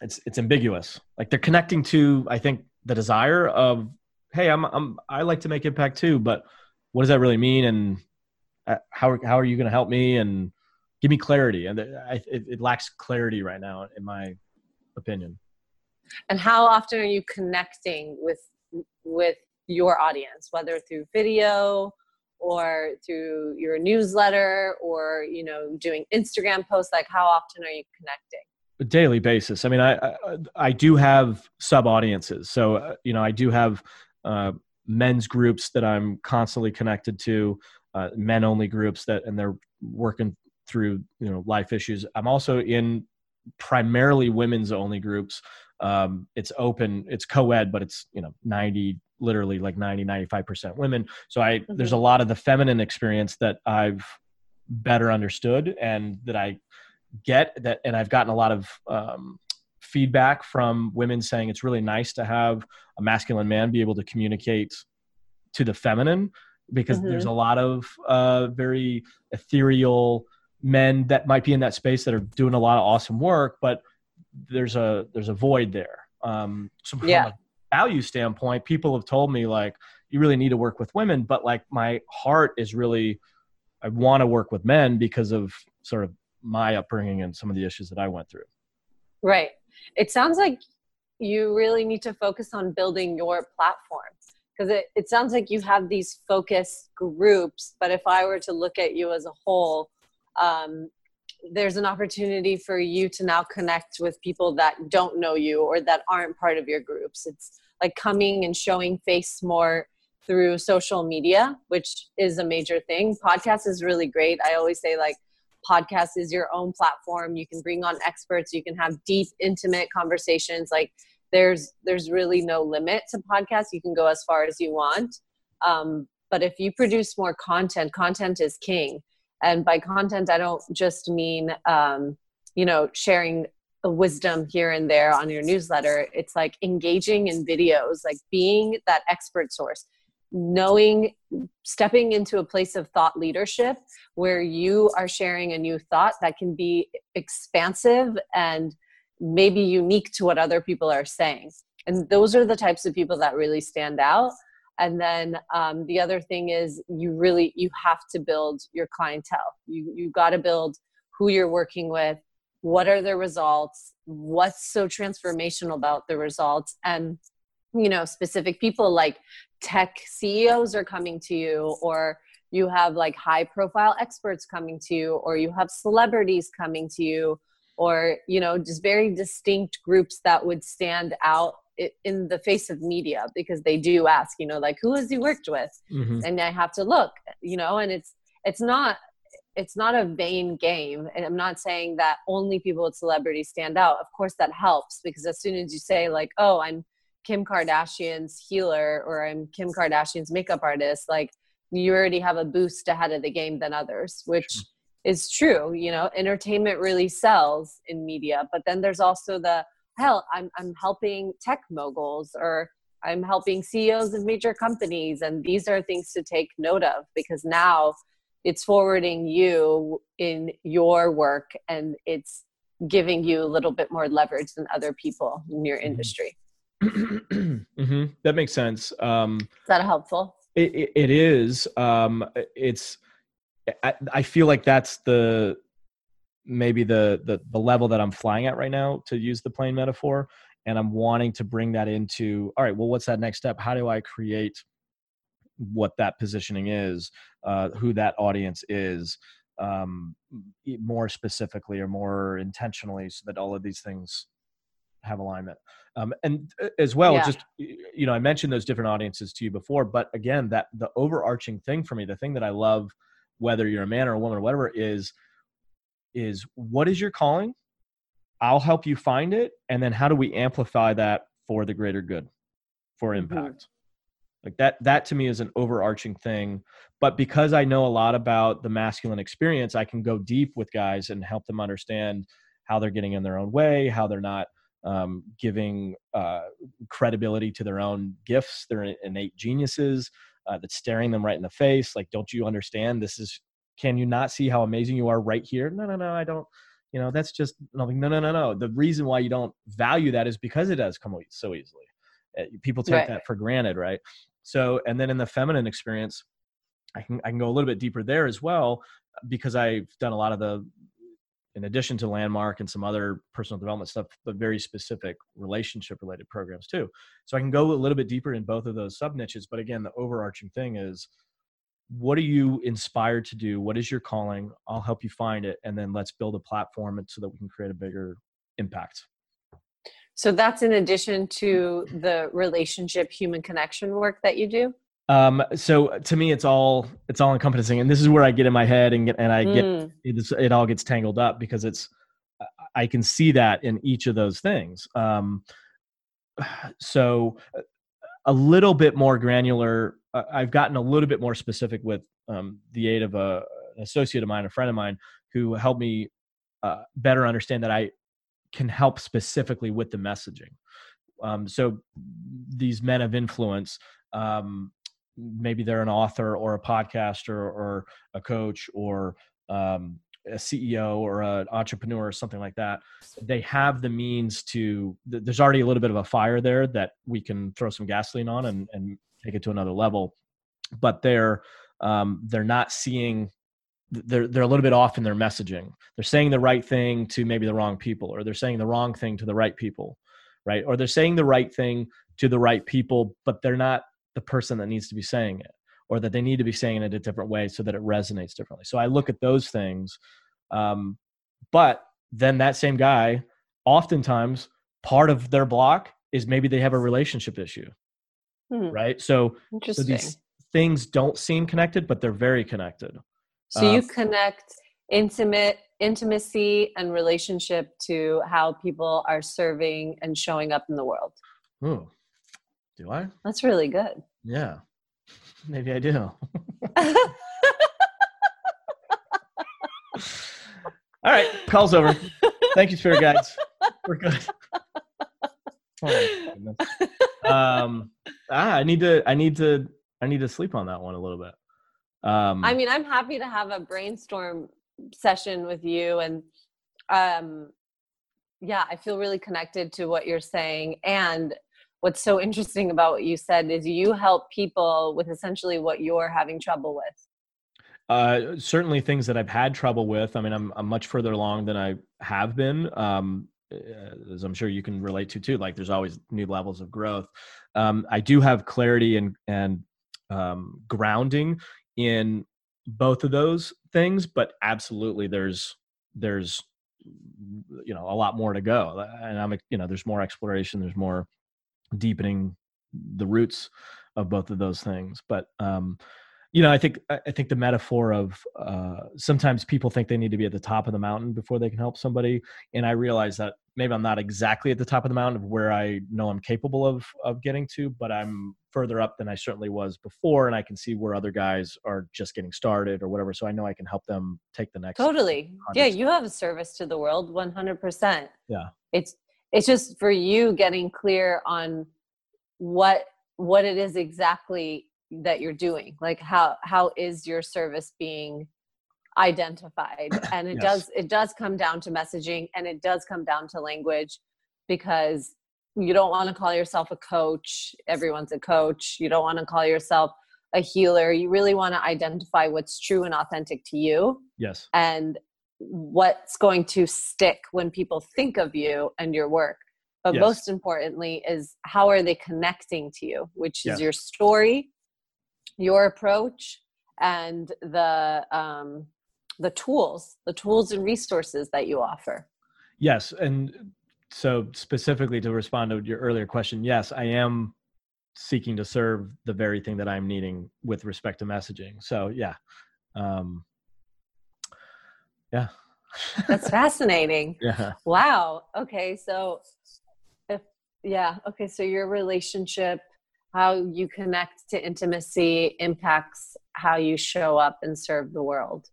It's it's ambiguous. Like, they're connecting to, I think, the desire of, hey, I'm, I'm, I like to make impact too, but what does that really mean? And how, how are you going to help me and give me clarity? And I, it, it lacks clarity right now, in my opinion. And how often are you connecting with, with your audience, whether through video or through your newsletter or, you know, doing Instagram posts? Like, how often are you connecting? A daily basis. I mean, I, I, I do have sub audiences. So, uh, you know, I do have, uh, men's groups that I'm constantly connected to, uh, men only groups that, and they're working through, you know, life issues. I'm also in primarily women's only groups. Um, it's open, it's co-ed, but it's, you know, ninety, literally like ninety, ninety-five percent women. So I, mm-hmm. there's a lot of the feminine experience that I've better understood and that I get that. And I've gotten a lot of, um, feedback from women saying it's really nice to have a masculine man be able to communicate to the feminine, because mm-hmm. there's a lot of, uh, very ethereal men that might be in that space that are doing a lot of awesome work, but there's a, there's a void there. Um, so from yeah. a value standpoint, people have told me, like, you really need to work with women, but like my heart is really, I want to work with men because of sort of my upbringing and some of the issues that I went through. Right. It sounds like you really need to focus on building your platform, because it, it sounds like you have these focus groups, but if I were to look at you as a whole, um, there's an opportunity for you to now connect with people that don't know you or that aren't part of your groups. It's like coming and showing face more through social media, which is a major thing. Podcast is really great. I always say, like, podcast is your own platform. You can bring on experts. You can have deep, intimate conversations. Like, there's, there's really no limit to podcasts. You can go as far as you want. Um, but if you produce more content, content is king. And by content, I don't just mean, um, you know, sharing a wisdom here and there on your newsletter. It's like engaging in videos, like being that expert source, knowing, stepping into a place of thought leadership where you are sharing a new thought that can be expansive and maybe unique to what other people are saying. And those are the types of people that really stand out. And then um, the other thing is you really, you have to build your clientele. You you got to build who you're working with, what are the results, what's so transformational about the results, and, you know, specific people like tech C E Os are coming to you, or you have like high profile experts coming to you, or you have celebrities coming to you, or, you know, just very distinct groups that would stand out in the face of media, because they do ask, you know, like, who has he worked with? Mm-hmm. And I have to look, you know, and it's, it's not, it's not a vain game. And I'm not saying that only people with celebrities stand out. Of course that helps, because as soon as you say like, oh, I'm Kim Kardashian's healer, or I'm Kim Kardashian's makeup artist, like, you already have a boost ahead of the game than others, which sure. is true. You know, entertainment really sells in media, but then there's also the, hell, I'm I'm helping tech moguls, or I'm helping C E Os of major companies. And these are things to take note of, because now it's forwarding you in your work and it's giving you a little bit more leverage than other people in your industry. Mm-hmm. That makes sense. Um, is that helpful? It, it, it is. Um, it's, I, I feel like that's the, maybe the, the, the level that I'm flying at right now, to use the plane metaphor. And I'm wanting to bring that into, all right, well, what's that next step? How do I create what that positioning is, uh, who that audience is, um, more specifically or more intentionally, so that all of these things have alignment. Um, and as well, yeah. just, you know, I mentioned those different audiences to you before, but again, that the overarching thing for me, the thing that I love, whether you're a man or a woman or whatever, is, is what is your calling? I'll help you find it. And then how do we amplify that for the greater good, for impact? Mm-hmm. Like that, that to me is an overarching thing. But because I know a lot about the masculine experience, I can go deep with guys and help them understand how they're getting in their own way, how they're not um, giving uh, credibility to their own gifts, their innate geniuses, uh, that's staring them right in the face. Like, don't you understand? This is, can you not see how amazing you are right here? No, no, no, I don't. You know, that's just nothing. No, no, no, no. The reason why you don't value that is because it does come so easily. People take right. that for granted, right? So, and then in the feminine experience, I can I can go a little bit deeper there as well, because I've done a lot of the, in addition to Landmark and some other personal development stuff, but very specific relationship related programs too. So I can go a little bit deeper in both of those sub niches. But again, the overarching thing is, what are you inspired to do? What is your calling? I'll help you find it. And then let's build a platform so that we can create a bigger impact. So that's in addition to the relationship, human connection work that you do? Um, so to me, it's all, it's all encompassing. And this is where I get in my head and get, and I get, mm. it, it all gets tangled up, because it's, I can see that in each of those things. Um, so a little bit more granular, I've gotten a little bit more specific with, um, the aid of a, an associate of mine, a friend of mine who helped me, uh, better understand that I can help specifically with the messaging. Um, so these men of influence, um, maybe they're an author or a podcaster or a coach or um, a C E O or an entrepreneur or something like that. They have the means to, th- there's already a little bit of a fire there that we can throw some gasoline on and, and take it to another level. But they're, um, they're not seeing, they're, they're a little bit off in their messaging. They're saying the right thing to maybe the wrong people, or they're saying the wrong thing to the right people, right? Or they're saying the right thing to the right people, but they're not the person that needs to be saying it, or that they need to be saying it a different way so that it resonates differently. So I look at those things. Um, but then that same guy, oftentimes part of their block is maybe they have a relationship issue, hmm. right? So, so these things don't seem connected, but they're very connected. So uh, you connect intimate intimacy and relationship to how people are serving and showing up in the world. Ooh. Do I? That's really good. Yeah. Maybe I do. All right. Call's over. Thank you, Spirit Guides. We're good. Oh, um, ah, I need to, I need to, I need to sleep on that one a little bit. Um, I mean, I'm happy to have a brainstorm session with you, and, um, yeah, I feel really connected to what you're saying. And what's so interesting about what you said is you help people with essentially what you're having trouble with. Uh, certainly things that I've had trouble with. I mean, I'm, I'm much further along than I have been, um, as I'm sure you can relate to too. Like, there's always new levels of growth. Um, I do have clarity and, and um, grounding in both of those things, but absolutely there's, there's, you know, a lot more to go. And I'm, you know, there's more exploration, there's more deepening the roots of both of those things. But, um, you know, I think, I think the metaphor of, uh, sometimes people think they need to be at the top of the mountain before they can help somebody. And I realize that maybe I'm not exactly at the top of the mountain of where I know I'm capable of, of getting to, but I'm further up than I certainly was before. And I can see where other guys are just getting started or whatever. So I know I can help them take the next. Totally. one hundred percent. Yeah. You have a service to the world. one hundred percent. Yeah. It's, It's just for you getting clear on what what it is exactly that you're doing. Like, how how is your service being identified? And it yes. does it does come down to messaging, and it does come down to language, because you don't want to call yourself a coach. Everyone's a coach. You don't want to call yourself a healer. You really want to identify what's true and authentic to you. Yes. And what's going to stick when people think of you and your work. But yes. most importantly is, how are they connecting to you, which is yes. your story, your approach, and the, um, the tools, the tools and resources that you offer. Yes. And so specifically to respond to your earlier question, yes, I am seeking to serve the very thing that I'm needing with respect to messaging. So yeah. Um, Yeah. That's fascinating. Yeah. Wow. Okay. So if, yeah. Okay. So your relationship, how you connect to intimacy, impacts how you show up and serve the world.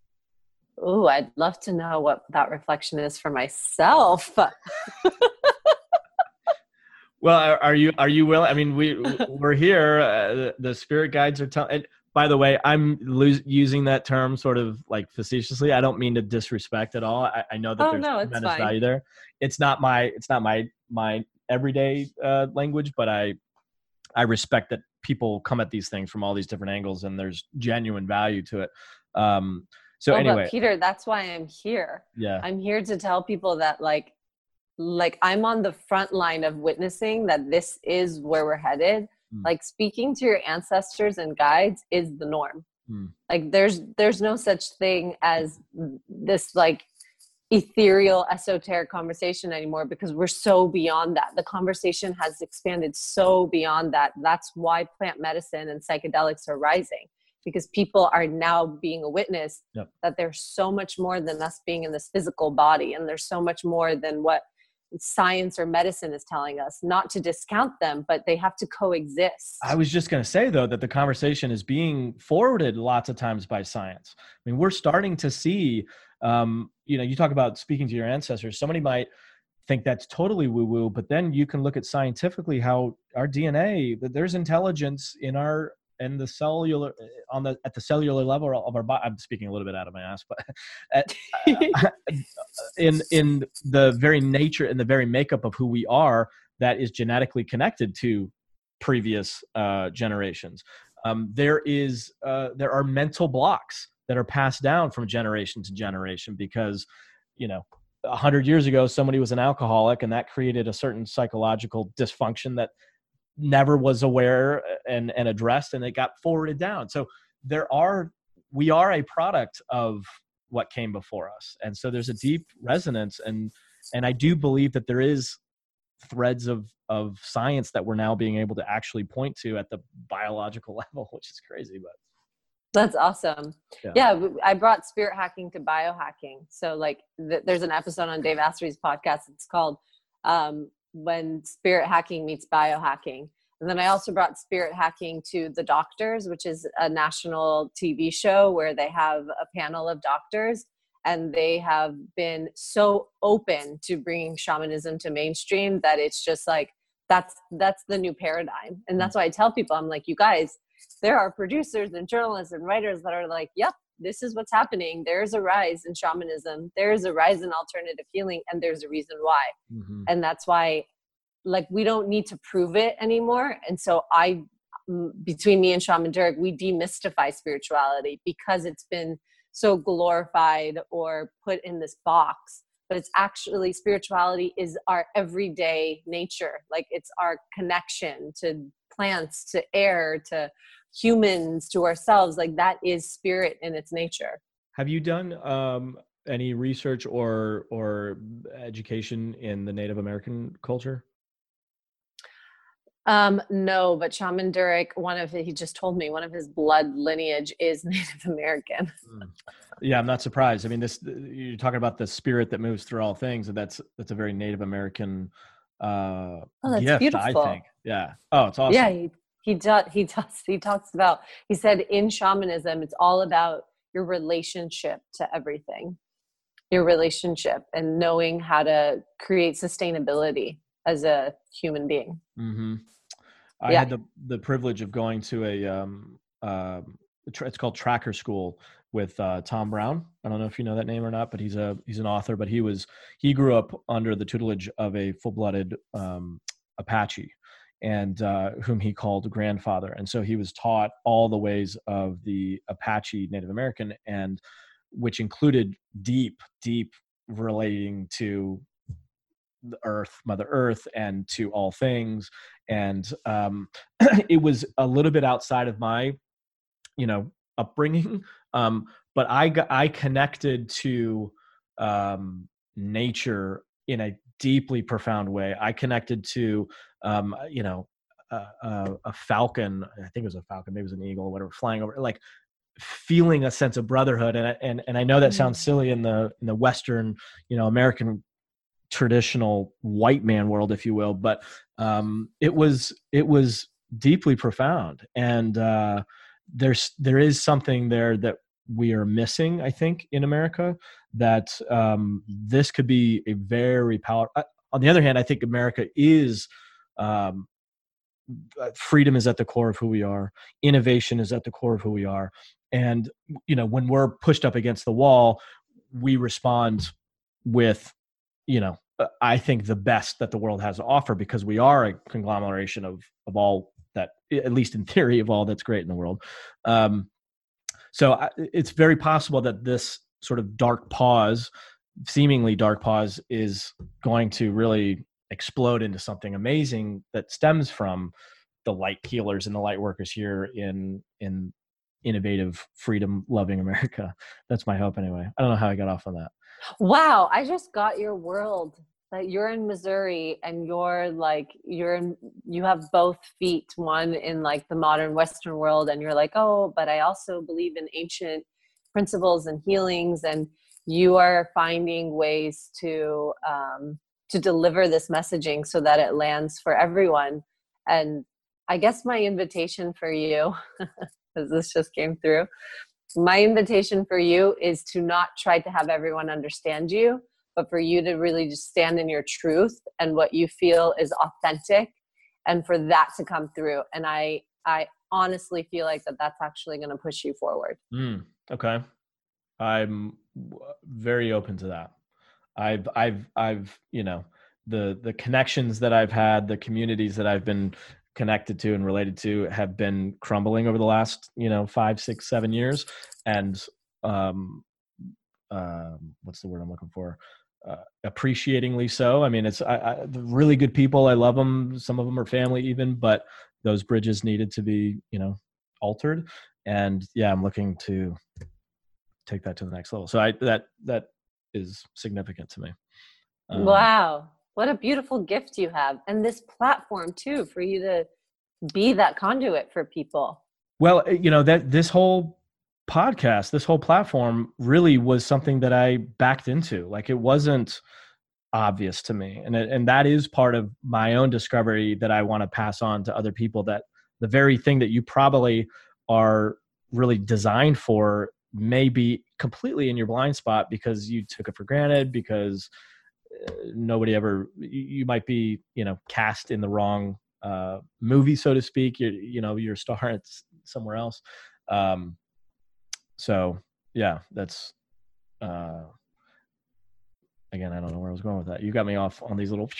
Ooh, I'd love to know what that reflection is for myself. Well, are you, are you willing? I mean, we, we're here. Uh, the, the spirit guides are telling, by the way, I'm lo- using that term sort of like facetiously. I don't mean to disrespect at all. I, I know that oh, there's no, tremendous value there. It's not my, it's not my, my everyday uh, language, but I, I respect that people come at these things from all these different angles, and there's genuine value to it. Um, so oh, anyway, but Peter, that's why I'm here. Yeah. I'm here to tell people that like, like I'm on the front line of witnessing that this is where we're headed. Mm. Like speaking to your ancestors and guides is the norm. Mm. Like there's, there's no such thing as this like ethereal esoteric conversation anymore, because we're so beyond that. The conversation has expanded so beyond that. That's why plant medicine and psychedelics are rising, because people are now being a witness yep. that there's so much more than us being in this physical body. And there's so much more than what science or medicine is telling us, not to discount them, but they have to coexist. I was just going to say though, that the conversation is being forwarded lots of times by science. I mean, we're starting to see, um, you know, you talk about speaking to your ancestors, somebody might think that's totally woo-woo, but then you can look at scientifically how our D N A, that there's intelligence in our, and the cellular on the, at the cellular level of our body, I'm speaking a little bit out of my ass, but at, uh, in, in the very nature and the very makeup of who we are, that is genetically connected to previous uh, generations. Um, there is, uh, there are mental blocks that are passed down from generation to generation because, you know, a hundred years ago, somebody was an alcoholic and that created a certain psychological dysfunction that never was aware and, and addressed, and it got forwarded down. So there are, we are a product of what came before us. And so there's a deep resonance. And, and I do believe that there is threads of, of science that we're now being able to actually point to at the biological level, which is crazy, but. That's awesome. Yeah. yeah. I brought spirit hacking to biohacking. So like th- there's an episode on Dave Asprey's podcast. It's called, um, when spirit hacking meets biohacking. And then I also brought spirit hacking to The Doctors, which is a national T V show where they have a panel of doctors, and they have been so open to bringing shamanism to mainstream that it's just like, that's, that's the new paradigm. And that's why I tell people, I'm like, you guys, there are producers and journalists and writers that are like, yep, this is what's happening. There's a rise in shamanism. There's a rise in alternative healing, and there's a reason why. Mm-hmm. And that's why, like, we don't need to prove it anymore. And so I, between me and Shaman Durek, we demystify spirituality because it's been so glorified or put in this box, but it's actually, spirituality is our everyday nature. Like it's our connection to plants, to air, to humans, to ourselves. Like that is spirit in its nature. Have you done um, any research or or education in the Native American culture? Um, no, but Shaman Durek, one of the, he just told me one of his blood lineage is Native American. Yeah, I'm not surprised. I mean, this, you're talking about the spirit that moves through all things, and that's that's a very Native American uh, oh, that's gift, beautiful. I think. Yeah. Oh, it's awesome. Yeah. He, He does, he does, he talks about, he said in shamanism, it's all about your relationship to everything, your relationship and knowing how to create sustainability as a human being. Mm-hmm. I yeah. had the, the privilege of going to a, um, uh, it's called Tracker School with uh, Tom Brown. I don't know if you know that name or not, but he's a, he's an author, but he was, he grew up under the tutelage of a full-blooded um, Apache, and uh, whom he called grandfather. And so he was taught all the ways of the Apache Native American, and which included deep, deep relating to the earth, Mother Earth, and to all things. And um, it was a little bit outside of my, you know, upbringing. Um, but I, got, I connected to um, nature in a deeply profound way. I connected to, um, you know, uh, uh, a falcon. I think it was a falcon. Maybe it was an eagle or whatever, flying over, like feeling a sense of brotherhood. And I, and and I know that sounds silly in the in the Western, you know, American traditional white man world, if you will, but um, it was it was deeply profound. And uh, there's there is something there that we are missing, I think, in America, that um, this could be a very powerful. Uh, on the other hand, I think America is, um, freedom is at the core of who we are. Innovation is at the core of who we are. And, you know, when we're pushed up against the wall, we respond with, you know, I think the best that the world has to offer, because we are a conglomeration of, of all that, at least in theory, of all that's great in the world. Um, so I, it's very possible that this sort of dark pause, seemingly dark pause, is going to really explode into something amazing that stems from the light healers and the light workers here in in innovative, freedom-loving America. That's my hope anyway. I don't know how I got off on that. Wow, I just got your world. That you're in Missouri and you're like, you're in, you have both feet, one in like the modern Western world, and you're like, oh, but I also believe in ancient principles and healings, and you are finding ways to um, to deliver this messaging so that it lands for everyone. And I guess my invitation for you, because this just came through, my invitation for you is to not try to have everyone understand you, but for you to really just stand in your truth and what you feel is authentic, and for that to come through. And I, I honestly feel like that that's actually going to push you forward. Mm, okay. I'm very open to that. I've, I've, I've, you know, the, the connections that I've had, the communities that I've been connected to and related to have been crumbling over the last, you know, five, six, seven years. And, um, um, what's the word I'm looking for? Uh, appreciatingly so. I mean, it's I, I, really good people. I love them. Some of them are family even, but those bridges needed to be, you know, altered. And yeah, I'm looking to take that to the next level. So I, that, that is significant to me. Um, wow. What a beautiful gift you have. And this platform too, for you to be that conduit for people. Well, you know, that this whole podcast, this whole platform really was something that I backed into. Like, it wasn't obvious to me. And, and that is part of my own discovery that I want to pass on to other people, that the very thing that you probably are really designed for may be completely in your blind spot because you took it for granted, because nobody ever, you might be, you know, cast in the wrong uh, movie, so to speak. You're, you know, you're a star, it's somewhere else. Um, So yeah, that's, uh, again, I don't know where I was going with that. You got me off on these little,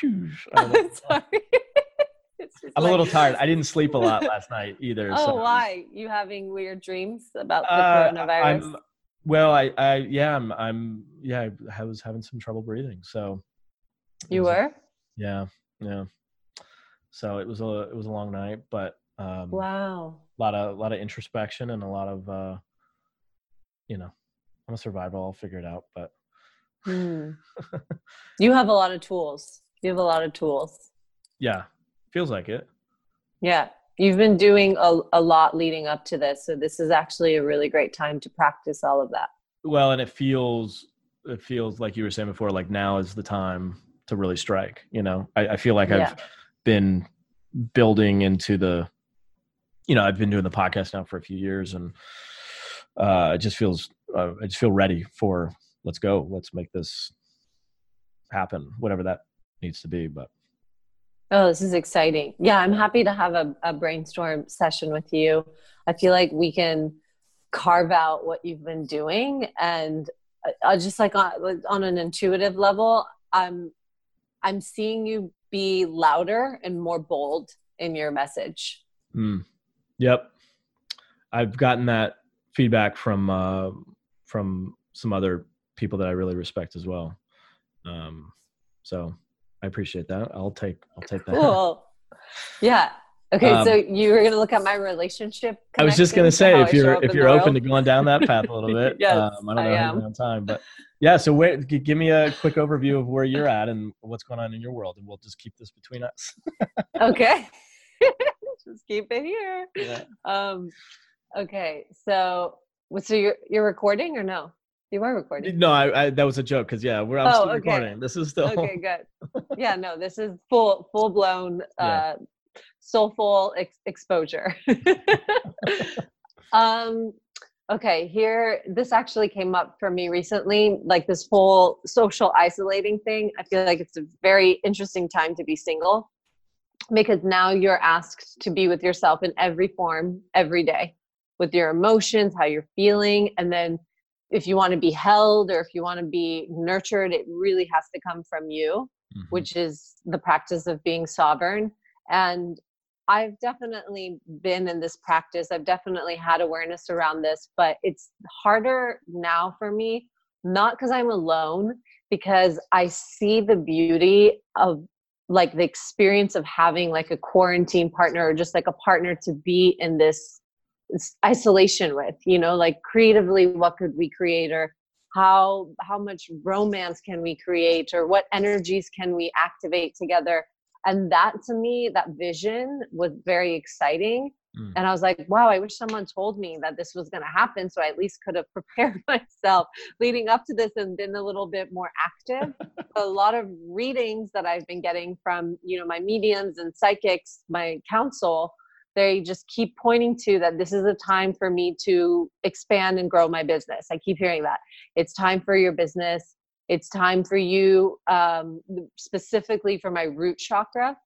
I'm sorry. It's just I'm like... a little tired. I didn't sleep a lot last night either. Oh, so. Why? You having weird dreams about the uh, coronavirus? I'm, well, I, I, yeah, I'm, I'm, yeah, I was having some trouble breathing. So you was, were? Yeah. Yeah. So it was a, it was a long night, but, um, wow. A lot of, a lot of introspection and a lot of, uh, you know, I'm a survivor. I'll figure it out, but. Mm. You have a lot of tools. You have a lot of tools. Yeah. Feels like it. Yeah. You've been doing a, a lot leading up to this. So this is actually a really great time to practice all of that. Well, and it feels, it feels like you were saying before, like now is the time to really strike, you know, I, I feel like yeah. I've been building into the, you know, I've been doing the podcast now for a few years, and Uh, it just feels, uh, I just feel ready for, let's go, let's make this happen, whatever that needs to be. But oh, this is exciting. Yeah. I'm happy to have a, a brainstorm session with you. I feel like we can carve out what you've been doing. And I, I just like on, on an intuitive level, I'm, I'm seeing you be louder and more bold in your message. Mm. Yep. I've gotten that feedback from uh, from some other people that I really respect as well, um, so I appreciate that. I'll take I'll take that. Cool. Yeah. Okay. Um, so you were gonna look at my relationship. I was just gonna say, if you're if you're open to going down that path a little bit. Yes, um, I don't know how much time, but yeah. So wait, give me a quick overview of where you're at and what's going on in your world, and we'll just keep this between us. Okay. Just keep it here. Yeah. Um, Okay, so so you're you're recording or no? You are recording. No, I, I that was a joke because yeah, we're I'm oh, still okay. recording. This is still okay. Good. Yeah, no, this is full full blown uh, yeah. soulful ex- exposure. um, okay, here this actually came up for me recently. Like this whole social isolating thing. I feel like it's a very interesting time to be single because now you're asked to be with yourself in every form, every day, with your emotions, how you're feeling. And then if you want to be held or if you want to be nurtured, it really has to come from you, mm-hmm. which is the practice of being sovereign. And I've definitely been in this practice. I've definitely had awareness around this, but it's harder now for me, not because I'm alone, because I see the beauty of like the experience of having like a quarantine partner or just like a partner to be in this isolation with, you know, like creatively, what could we create, or how, how much romance can we create, or what energies can we activate together? And that to me, that vision was very exciting. Mm. And I was like, wow, I wish someone told me that this was going to happen, so I at least could have prepared myself leading up to this and been a little bit more active. A lot of readings that I've been getting from, you know, my mediums and psychics, my counsel, they just keep pointing to that this is a time for me to expand and grow my business. I keep hearing that. It's time for your business. It's time for you, um, specifically for my root chakra,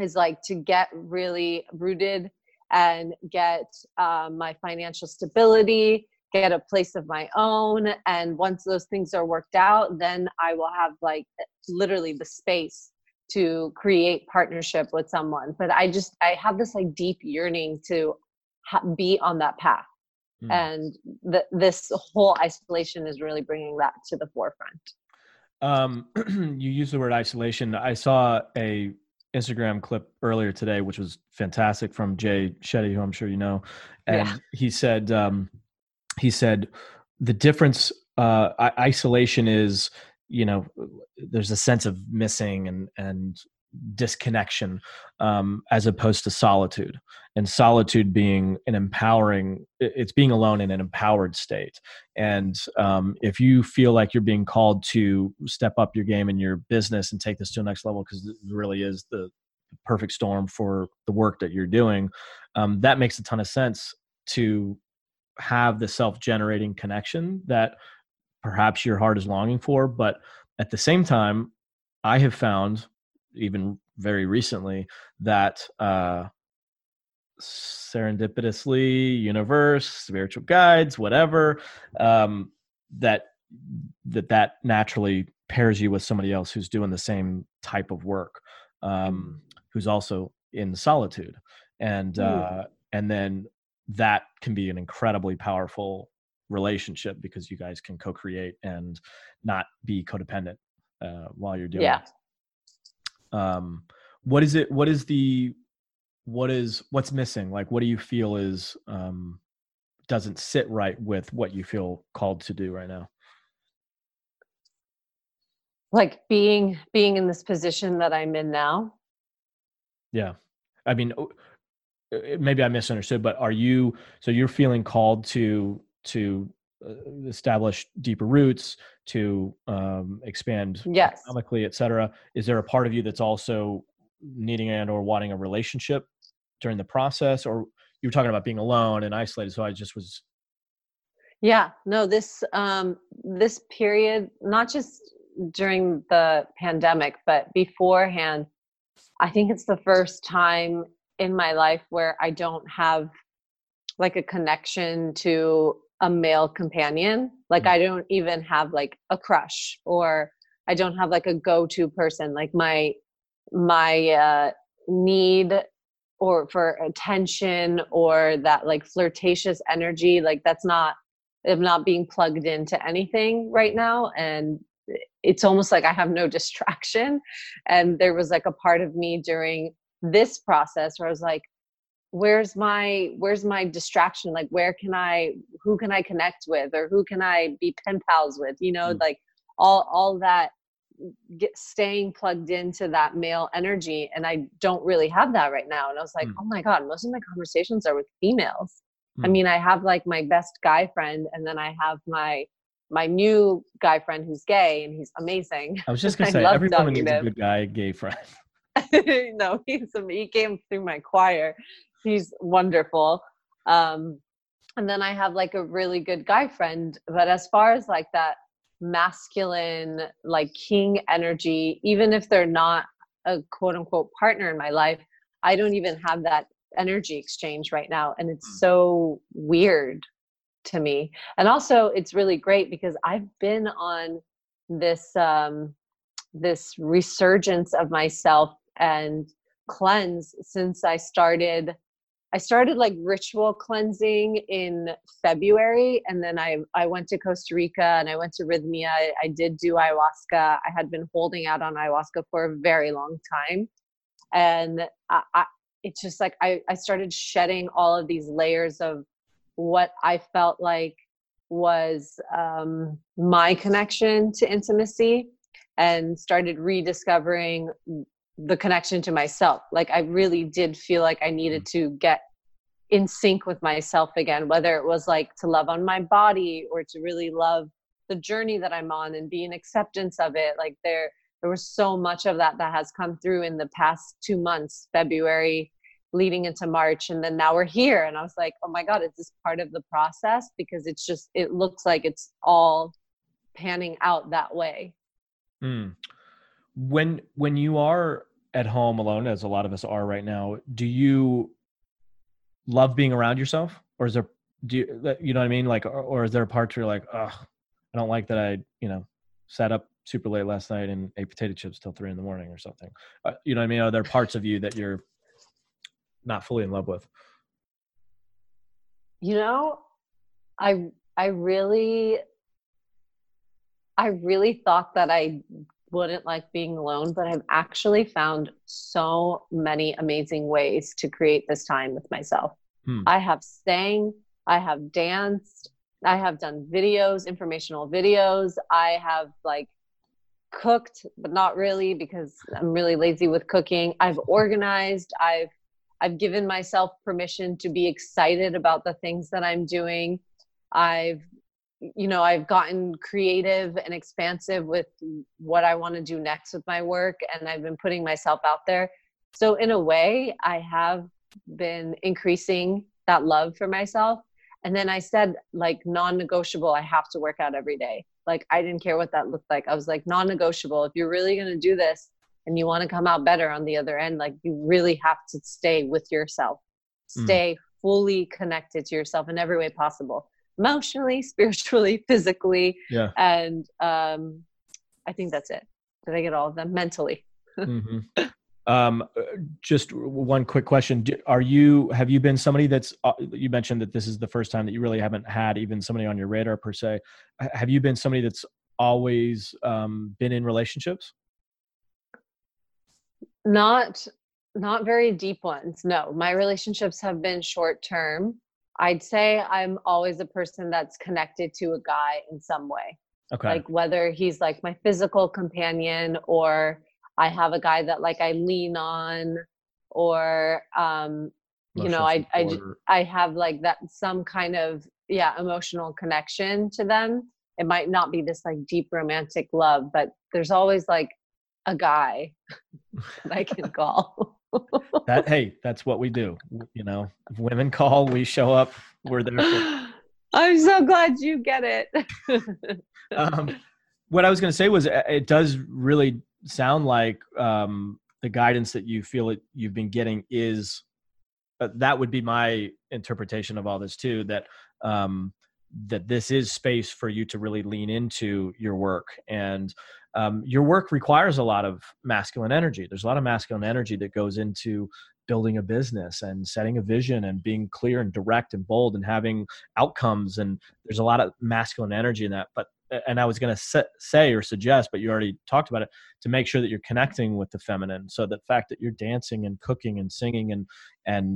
is like to get really rooted and get um, my financial stability, get a place of my own. And once those things are worked out, then I will have like literally the space to create partnership with someone. But I just, I have this like deep yearning to ha- be on that path. Mm. And th- this whole isolation is really bringing that to the forefront. Um, you use the word isolation. I saw a Instagram clip earlier today, which was fantastic, from Jay Shetty, who I'm sure you know. And yeah. he said, um, he said, the difference, uh, I- isolation is, you know, there's a sense of missing and, and disconnection, um, as opposed to solitude, and solitude being an empowering, it's being alone in an empowered state. And, um, if you feel like you're being called to step up your game in your business and take this to the next level, because it really is the perfect storm for the work that you're doing, um, that makes a ton of sense to have the self-generating connection that perhaps your heart is longing for. But at the same time, I have found, even very recently, that uh, serendipitously, universe, spiritual guides, whatever, um, that that that naturally pairs you with somebody else who's doing the same type of work, um, who's also in solitude, and uh, and then that can be an incredibly powerful relationship, because you guys can co-create and not be codependent uh, while you're doing yeah. it. Um, what is it, what is the, what is, what's missing? Like, what do you feel is, um, doesn't sit right with what you feel called to do right now? Like being, being in this position that I'm in now. Yeah. I mean, maybe I misunderstood, but are you, so you're feeling called to, to establish deeper roots, to um, expand yes. economically, et cetera. Is there a part of you that's also needing and or wanting a relationship during the process? Or you were talking about being alone and isolated, so I just was. Yeah, no, this um, this period, not just during the pandemic, but beforehand, I think it's the first time in my life where I don't have like a connection to a male companion. Like I don't even have like a crush, or I don't have like a go-to person. Like my, my, uh, need or for attention or that like flirtatious energy, like that's not, I'm not being plugged into anything right now. And it's almost like I have no distraction. And there was like a part of me during this process where I was like, where's my, where's my distraction? Like, where can I, who can I connect with, or who can I be pen pals with? You know, mm. like all, all that get, staying plugged into that male energy. And I don't really have that right now. And I was like, mm. oh my God, most of my conversations are with females. Mm. I mean, I have like my best guy friend, and then I have my, my new guy friend who's gay, and he's amazing. I was just gonna say, every woman needs a good guy, gay friend. No, he's, he came through my choir. He's wonderful. Um, and then I have like a really good guy friend. But as far as like that masculine, like king energy, even if they're not a quote unquote partner in my life, I don't even have that energy exchange right now. And it's so weird to me. And also it's really great because I've been on this, um, this resurgence of myself and cleanse since I started. I started like ritual cleansing in February, and then I, I went to Costa Rica and I went to Rhythmia. I, I did do ayahuasca. I had been holding out on ayahuasca for a very long time. And I, I it's just like, I, I started shedding all of these layers of what I felt like was um, my connection to intimacy, and started rediscovering the connection to myself. Like I really did feel like I needed to get in sync with myself again, whether it was like to love on my body or to really love the journey that I'm on and be in acceptance of it. Like there, there was so much of that that has come through in the past two months, February leading into March. And then now we're here. And I was like, oh my God, is this part of the process? Because it's just, it looks like it's all panning out that way. Mm. When, when you are at home alone, as a lot of us are right now, do you love being around yourself, or is there, do you, you know what I mean? Like, or, or is there a part where you're like, oh, I don't like that I, you know, sat up super late last night and ate potato chips till three in the morning or something. Uh, you know what I mean? Are there parts of you that you're not fully in love with? You know, I, I really, I really thought that I wouldn't like being alone, but I've actually found so many amazing ways to create this time with myself. Hmm. I have sang, I have danced, I have done videos, informational videos. I have like cooked, but not really because I'm really lazy with cooking. I've organized, I've, I've given myself permission to be excited about the things that I'm doing. I've, you know, I've gotten creative and expansive with what I want to do next with my work. And I've been putting myself out there. So in a way, I have been increasing that love for myself. And then I said, like, non-negotiable, I have to work out every day. Like, I didn't care what that looked like. I was like, non-negotiable. If you're really going to do this and you want to come out better on the other end, like, you really have to stay with yourself, stay mm. fully connected to yourself in every way possible. Emotionally, spiritually, physically. Yeah. And um, I think that's it. Did I get all of them? Mentally. mm-hmm. um, just one quick question. Are you, have you been somebody that's, uh, you mentioned that this is the first time that you really haven't had even somebody on your radar per se. Have you been somebody that's always um, been in relationships? Not, not very deep ones. No, my relationships have been short term. I'd say I'm always a person that's connected to a guy in some way. Okay. Like whether he's like my physical companion, or I have a guy that like I lean on, or, um, you know, I, I, I have like that, some kind of, yeah, emotional connection to them. It might not be this like deep romantic love, but there's always like a guy that I can call. That, hey, that's what we do. You know, if women call, we show up, we're there. For- I'm so glad you get it. um, what I was going to say was it does really sound like um, the guidance that you feel that you've been getting is, uh, that would be my interpretation of all this too, that um, that this is space for you to really lean into your work. And Um, your work requires a lot of masculine energy. There's a lot of masculine energy that goes into building a business and setting a vision and being clear and direct and bold and having outcomes. And there's a lot of masculine energy in that. But, and I was going to say or suggest, but you already talked about it, to make sure that you're connecting with the feminine. So the fact that you're dancing and cooking and singing and, and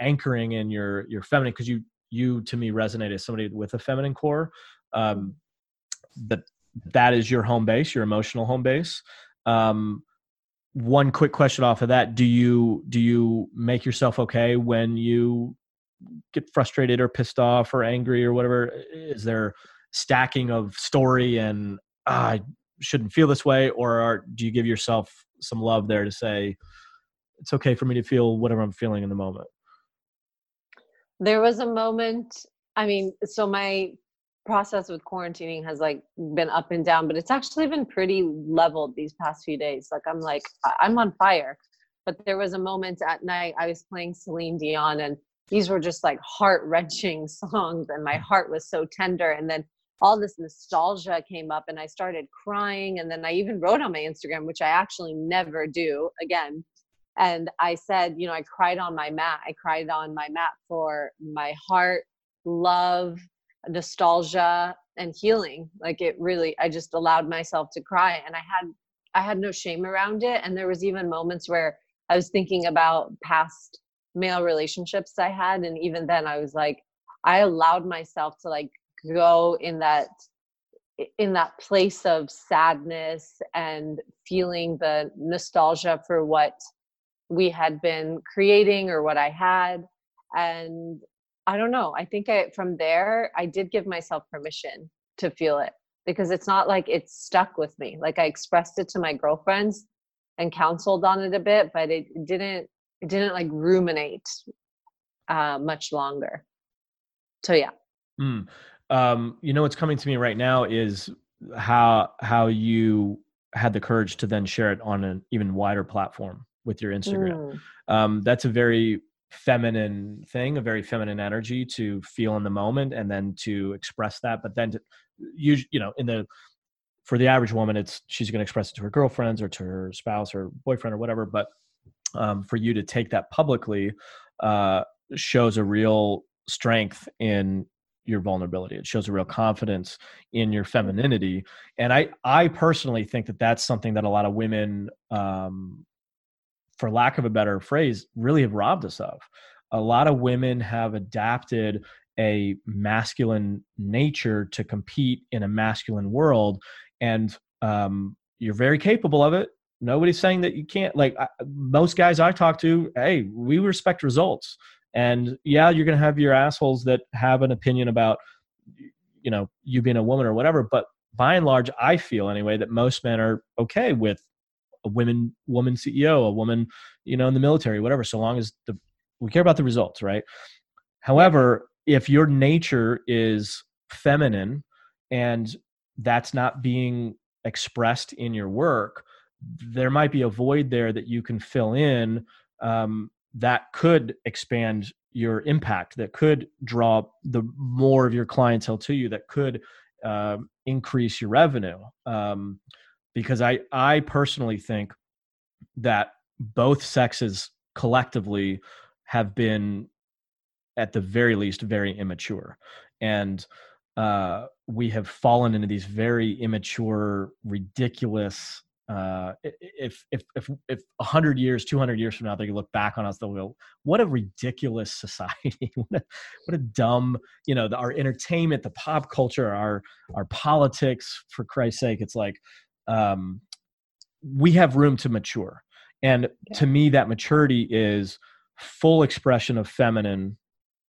anchoring in your, your feminine, because you, you to me resonate as somebody with a feminine core, um, that, that is your home base, your emotional home base. Um, one quick question off of that. Do you, do you make yourself okay when you get frustrated or pissed off or angry or whatever? Is there stacking of story and ah, I shouldn't feel this way? Or are, do you give yourself some love there to say, it's okay for me to feel whatever I'm feeling in the moment? There was a moment, I mean, so my process with quarantining has like been up and down, but it's actually been pretty leveled these past few days. Like I'm like, I'm on fire. But there was a moment at night I was playing Celine Dion, and these were just like heart wrenching songs. And my heart was so tender. And then all this nostalgia came up and I started crying. And then I even wrote on my Instagram, which I actually never do again. And I said, you know, I cried on my mat. I cried on my mat for my heart, love, nostalgia, and healing. Like it really, I just allowed myself to cry, and I had, I had no shame around it. And there was even moments where I was thinking about past male relationships I had. And even then I was like, I allowed myself to like go in that, in that place of sadness and feeling the nostalgia for what we had been creating or what I had. And I don't know, I think I, from there, I did give myself permission to feel it, because it's not like it's stuck with me. Like I expressed it to my girlfriends and counseled on it a bit, but it didn't, it didn't like ruminate uh, much longer. So yeah. Mm. Um, you know, what's coming to me right now is how, how you had the courage to then share it on an even wider platform with your Instagram. Mm. Um, that's a very feminine thing, a very feminine energy to feel in the moment and then to express that. But then to, you, you know, in the, for the average woman, it's, she's going to express it to her girlfriends or to her spouse or boyfriend or whatever. But, um, for you to take that publicly, uh, shows a real strength in your vulnerability. It shows a real confidence in your femininity. And I, I personally think that that's something that a lot of women, um, for lack of a better phrase, really have robbed us of. A lot of women have adapted a masculine nature to compete in a masculine world. And, um, you're very capable of it. Nobody's saying that you can't. Like I, most guys I talk to, hey, we respect results. And yeah, you're going to have your assholes that have an opinion about, you know, you being a woman or whatever. But by and large, I feel anyway, that most men are okay with a women, woman C E O, a woman, you know, in the military, whatever, so long as the, we care about the results, right? However, if your nature is feminine and that's not being expressed in your work, there might be a void there that you can fill in, um, that could expand your impact, that could draw the more of your clientele to you, that could uh, increase your revenue. Um, because I, I personally think that both sexes collectively have been, at the very least, very immature. And uh, we have fallen into these very immature, ridiculous, Uh, if, if, if, if a hundred years, two hundred years from now, they look back on us, they'll go, what a ridiculous society, what a, what a dumb, you know, the, our entertainment, the pop culture, our, our politics, for Christ's sake. It's like, um, we have room to mature. And yeah. To me, that maturity is full expression of feminine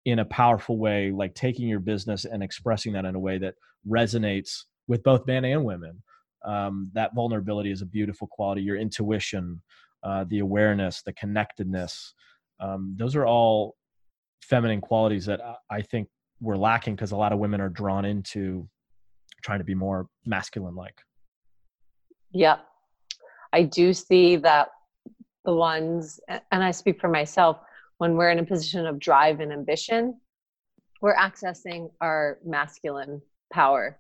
in a powerful way, like taking your business and expressing that in a way that resonates with both men and women. Um, that vulnerability is a beautiful quality. Your intuition, uh, the awareness, the connectedness, um, those are all feminine qualities that I think we're lacking because a lot of women are drawn into trying to be more masculine-like. Yeah. I do see that the ones, and I speak for myself, when we're in a position of drive and ambition, we're accessing our masculine power.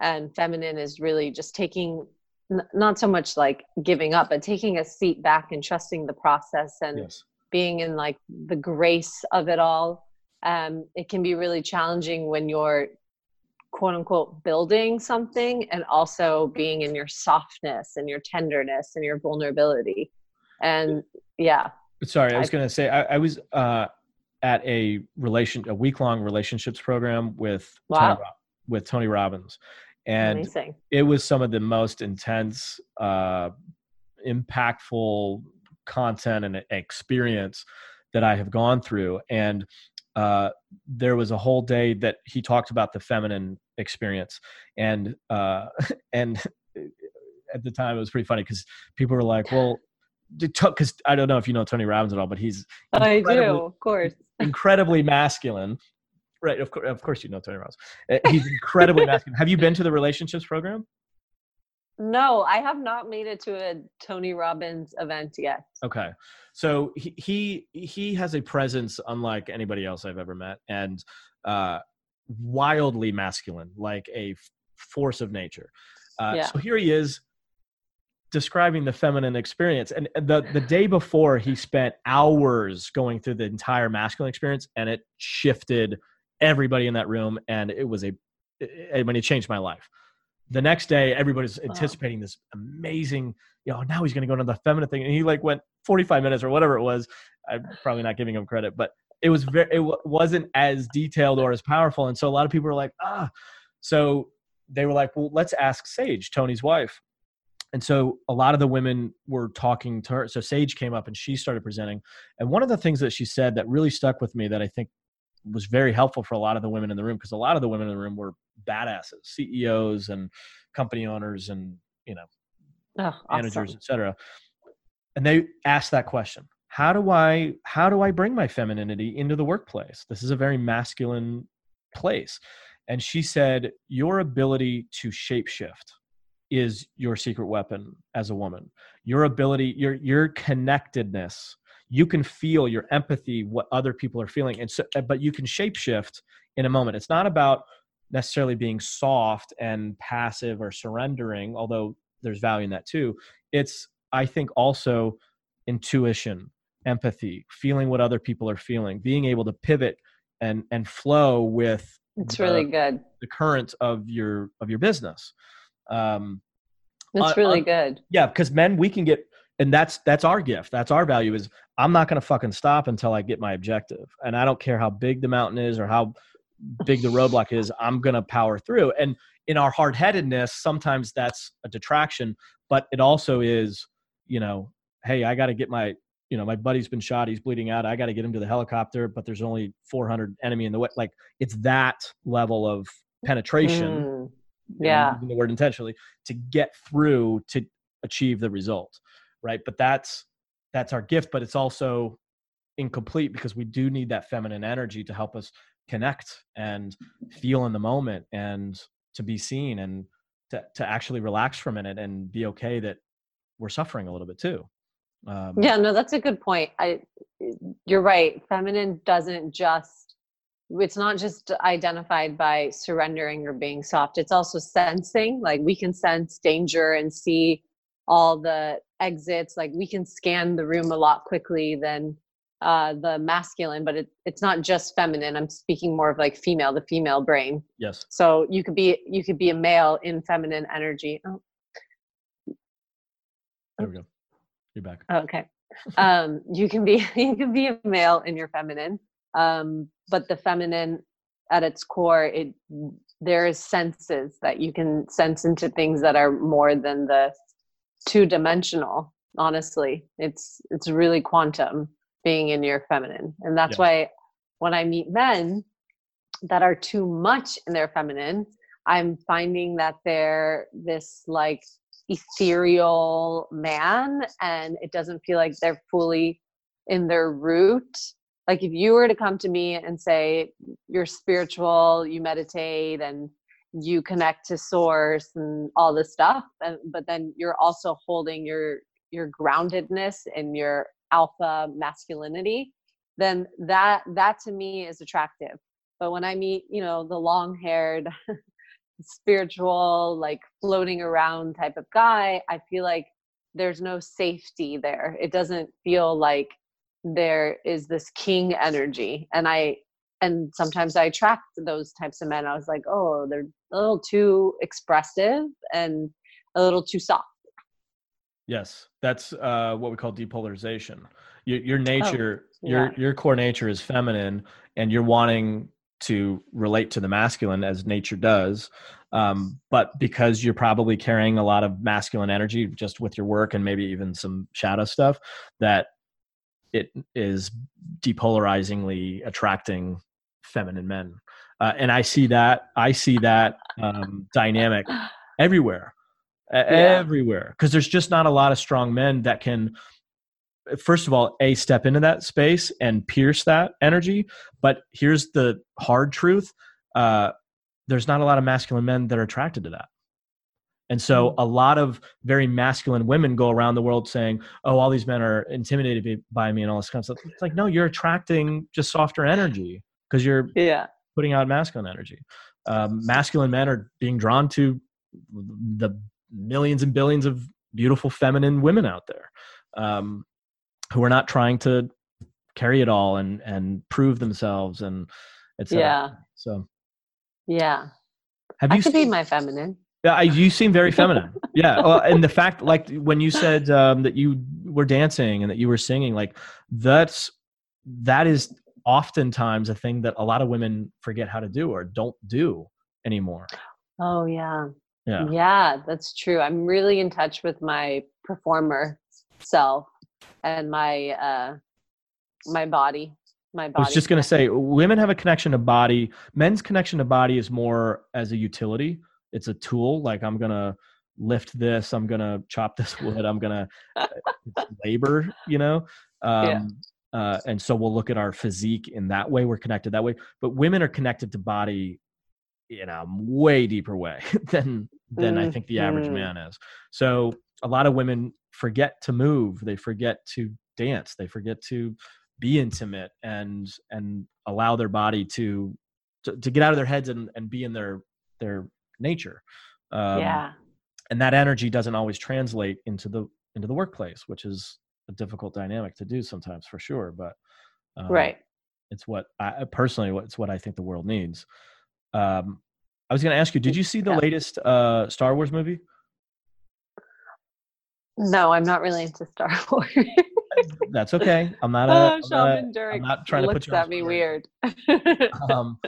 And feminine is really just taking, n- not so much like giving up, but taking a seat back and trusting the process and yes. being in like the grace of it all. Um, it can be really challenging when you're quote unquote building something and also being in your softness and your tenderness and your vulnerability. And yeah. Sorry, I was going to say, I, I was uh, at a relation, a week long relationships program with, wow. Tony, with Tony Robbins. And amazing. It was some of the most intense, uh, impactful content and experience that I have gone through. And uh, there was a whole day that he talked about the feminine experience. And uh, and at the time, it was pretty funny because people were like, well, because I don't know if you know Tony Robbins at all, but he's I do, of course. incredibly masculine. Right. Of course, of course, you know, Tony Robbins. He's incredibly masculine. Have you been to the relationships program? No, I have not made it to a Tony Robbins event yet. Okay. So he, he, he has a presence unlike anybody else I've ever met, and uh, wildly masculine, like a force of nature. Uh, yeah. So here he is describing the feminine experience. And the, the day before, he spent hours going through the entire masculine experience, and it shifted everybody in that room. And it was a, I mean, it changed my life. The next day, everybody's anticipating this amazing, you know, now he's going to go into the feminine thing. And he like went forty-five minutes or whatever it was. I'm probably not giving him credit, but it was very, it w- wasn't as detailed or as powerful. And so a lot of people were like, ah, so they were like, well, let's ask Sage, Tony's wife. And so a lot of the women were talking to her. So Sage came up and she started presenting. And one of the things that she said that really stuck with me that I think was very helpful for a lot of the women in the room, because a lot of the women in the room were badasses, C E Os and company owners and, you know, oh, awesome. managers, et cetera. And they asked that question. How do I, how do I bring my femininity into the workplace? This is a very masculine place. And she said, your ability to shapeshift is your secret weapon as a woman. Your ability, your, your connectedness, you can feel your empathy, what other people are feeling. And so, but you can shapeshift in a moment. It's not about necessarily being soft and passive or surrendering, although there's value in that too. It's, I think, also intuition, empathy, feeling what other people are feeling, being able to pivot and, and flow with it's the, really good. the current of your, of your business. Um, that's really uh, good. Yeah. Because men, we can get, and that's, that's our gift. That's our value is I'm not going to fucking stop until I get my objective. And I don't care how big the mountain is or how big the roadblock is. I'm going to power through. And in our hard-headedness, sometimes that's a detraction, but it also is, you know, hey, I got to get my, you know, my buddy's been shot. He's bleeding out. I got to get him to the helicopter, but there's only four hundred enemy in the way. Like it's that level of penetration. Mm, yeah. Using the word intentionally to get through to achieve the result. Right. But that's, that's our gift, but it's also incomplete because we do need that feminine energy to help us connect and feel in the moment and to be seen and to, to actually relax for a minute and be okay that we're suffering a little bit too. Um, yeah, no, that's a good point. I, you're right. Feminine doesn't just, it's not just identified by surrendering or being soft. It's also sensing. Like we can sense danger and see all the exits. Like we can scan the room a lot quickly than uh, the masculine, but it, it's not just feminine. I'm speaking more of like female, the female brain. Yes. So you could be, you could be a male in feminine energy. Oh. There we go. You're back. Okay. Um, you can be, you can be a male in your feminine. Um, but the feminine at its core, it, there is senses that you can sense into things that are more than the two dimensional. Honestly, it's, it's really quantum being in your feminine. And that's yeah. why when I meet men that are too much in their feminine, I'm finding that they're this like, ethereal man, and it doesn't feel like they're fully in their root. Like if you were to come to me and say you're spiritual, you meditate and you connect to source and all this stuff, and, but then you're also holding your your groundedness and your alpha masculinity, then that that to me is attractive. But when I meet, you know, the long-haired spiritual, like floating around type of guy, I feel like there's no safety there. It doesn't feel like there is this king energy. And I, and sometimes I attract those types of men. I was like, oh, they're a little too expressive and a little too soft. Yes. That's uh, what we call depolarization. Your, your nature, oh, yeah. your, your core nature is feminine, and you're wanting to relate to the masculine as nature does. Um, but because you're probably carrying a lot of masculine energy just with your work and maybe even some shadow stuff, that it is depolarizingly attracting feminine men. Uh, and I see that, I see that um, dynamic everywhere, yeah. everywhere. Cause there's just not a lot of strong men that can, first of all, A, step into that space and pierce that energy. But here's the hard truth. Uh, there's not a lot of masculine men that are attracted to that. And so a lot of very masculine women go around the world saying, oh, all these men are intimidated by me and all this kind of stuff. It's like, no, you're attracting just softer energy because you're yeah. putting out masculine energy. Um, masculine men are being drawn to the millions and billions of beautiful feminine women out there um, who are not trying to carry it all and and prove themselves and et cetera. Yeah. So. Yeah. Have I you could seen, be my feminine. Yeah, you seem very feminine. Yeah, well, and the fact, like when you said um, that you were dancing and that you were singing, like that's that is oftentimes a thing that a lot of women forget how to do or don't do anymore. Oh yeah. Yeah. Yeah, that's true. I'm really in touch with my performer self and my uh, my body. My body. I was just going to say, women have a connection to body. Men's connection to body is more as a utility. It's a tool. Like I'm going to lift this. I'm going to chop this wood. I'm going to labor, you know? Um, yeah. uh, and so we'll look at our physique in that way. We're connected that way. But women are connected to body in a way deeper way than than mm-hmm. I think the average man is. So a lot of women forget to move. They forget to dance. They forget to be intimate and and allow their body to to, to get out of their heads and, and be in their their nature. Um, yeah. And that energy doesn't always translate into the into the workplace, which is a difficult dynamic to do sometimes for sure. But um, right. It's what I personally, it's what I think the world needs. Um, I was going to ask you, did you see the yeah. latest uh, Star Wars movie? No, I'm not really into Star Wars. That's okay. I'm not. A, oh, Shaman Durek. I'm not trying to put you on. Looks at me weird. um,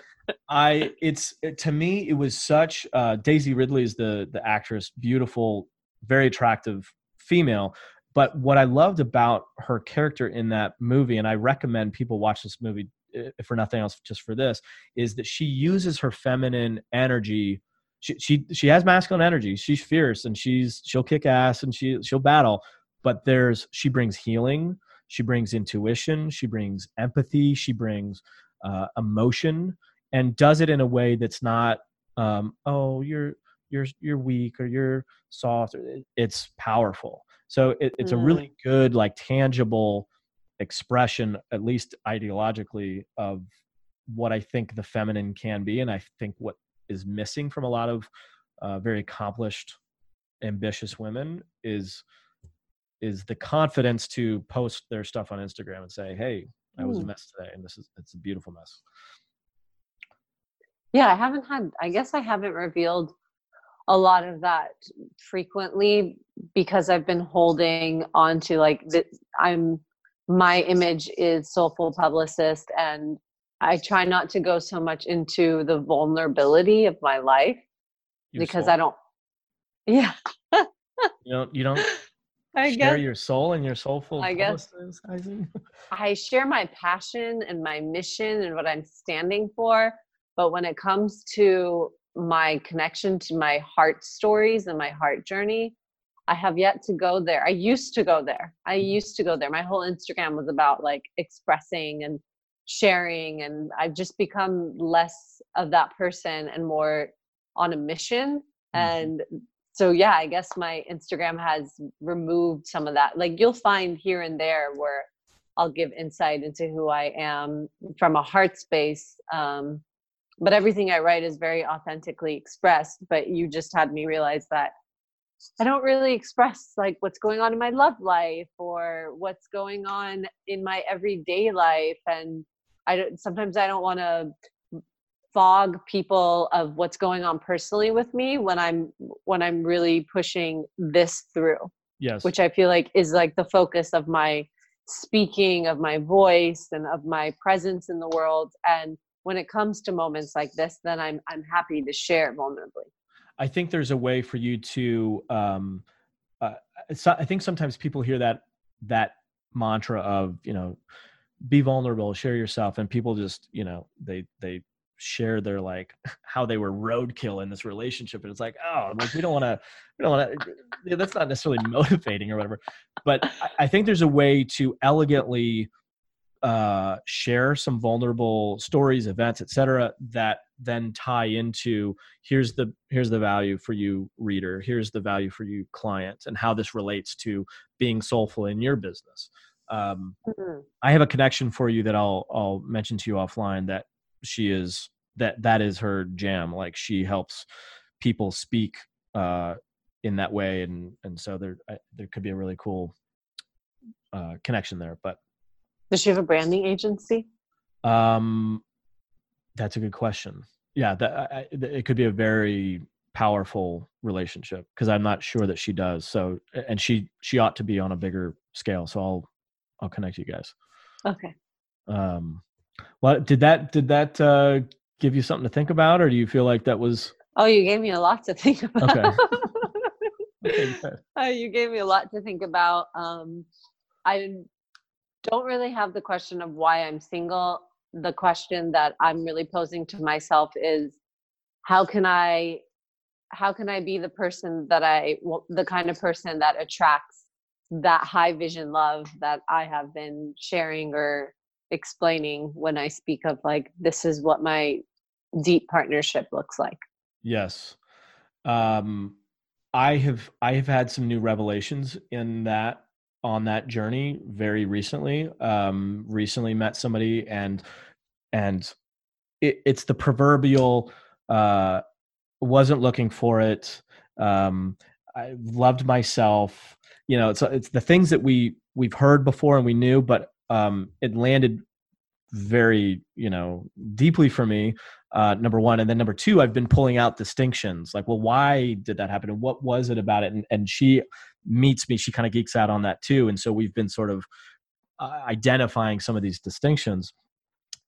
I. It's it, to me. It was such. Uh, Daisy Ridley is the the actress, beautiful, very attractive female. But what I loved about her character in that movie, and I recommend people watch this movie if for nothing else, just for this, is that she uses her feminine energy. She she she has masculine energy. She's fierce and she's she'll kick ass and she she'll battle. But there's, she brings healing, she brings intuition, she brings empathy, she brings uh, emotion, and does it in a way that's not, um, oh, you're you're you're weak or you're soft. It's powerful. So it, it's mm. a really good, like tangible expression, at least ideologically, of what I think the feminine can be, and I think what is missing from a lot of uh, very accomplished, ambitious women is. is the confidence to post their stuff on Instagram and say, hey, I was a mess today. And this is, it's a beautiful mess. Yeah. I haven't had, I guess I haven't revealed a lot of that frequently because I've been holding on to like the, I'm, my image is soulful publicist. And I try not to go so much into the vulnerability of my life You're because soul. I don't, yeah. you don't, you don't, I share guess, your soul and your soulful. I guess I share my passion and my mission and what I'm standing for. But when it comes to my connection to my heart stories and my heart journey, I have yet to go there. I used to go there. I used to go there. My whole Instagram was about like expressing and sharing. And I've just become less of that person and more on a mission. Mm-hmm. And so yeah, I guess my Instagram has removed some of that. Like you'll find here and there where I'll give insight into who I am from a heart space. Um, but everything I write is very authentically expressed, but you just had me realize that I don't really express like what's going on in my love life or what's going on in my everyday life. And I don't, sometimes I don't want to fog people of what's going on personally with me when I'm when I'm really pushing this through. Yes. Which I feel like is like the focus of my speaking, of my voice, and of my presence in the world. And when it comes to moments like this, then I'm I'm happy to share vulnerably. I think there's a way for you to um uh, so I think sometimes people hear that that mantra of, you know, be vulnerable, share yourself, and people just, you know, they they share their like how they were roadkill in this relationship, and it's like, oh, like we don't want to we don't want to that's not necessarily motivating or whatever. But I think there's a way to elegantly uh share some vulnerable stories, events, etc., that then tie into here's the here's the value for you reader, here's the value for you client, and how this relates to being soulful in your business. um mm-hmm. I have a connection for you that I'll I'll mention to you offline, that she is that that is her jam. Like she helps people speak uh in that way. And, and so there, I, there could be a really cool uh, connection there, but. Does she have a branding agency? Um, that's a good question. Yeah. That I, it could be a very powerful relationship, because I'm not sure that she does. So, and she, she ought to be on a bigger scale. So I'll, I'll connect you guys. Okay. Um, well, did that, did that, uh, give you something to think about, or do you feel like that was? Oh, you gave me a lot to think about. Okay. okay uh, you gave me a lot to think about. Um, I don't really have the question of why I'm single. The question that I'm really posing to myself is, how can I, how can I be the person that I, the kind of person that attracts that high vision love that I have been sharing or explaining when I speak of, like, this is what my deep partnership looks like. Yes. Um, I have, I have had some new revelations in that, on that journey very recently. Um, recently met somebody, and, and it, it's the proverbial, uh, wasn't looking for it. Um, I loved myself, you know, it's, it's the things that we, we've heard before and we knew, but, um, it landed very, you know, deeply for me. Uh, number one. And then number two, I've been pulling out distinctions, like, well, why did that happen? And what was it about it? And, and she meets me, she kind of geeks out on that too. And so we've been sort of uh, identifying some of these distinctions.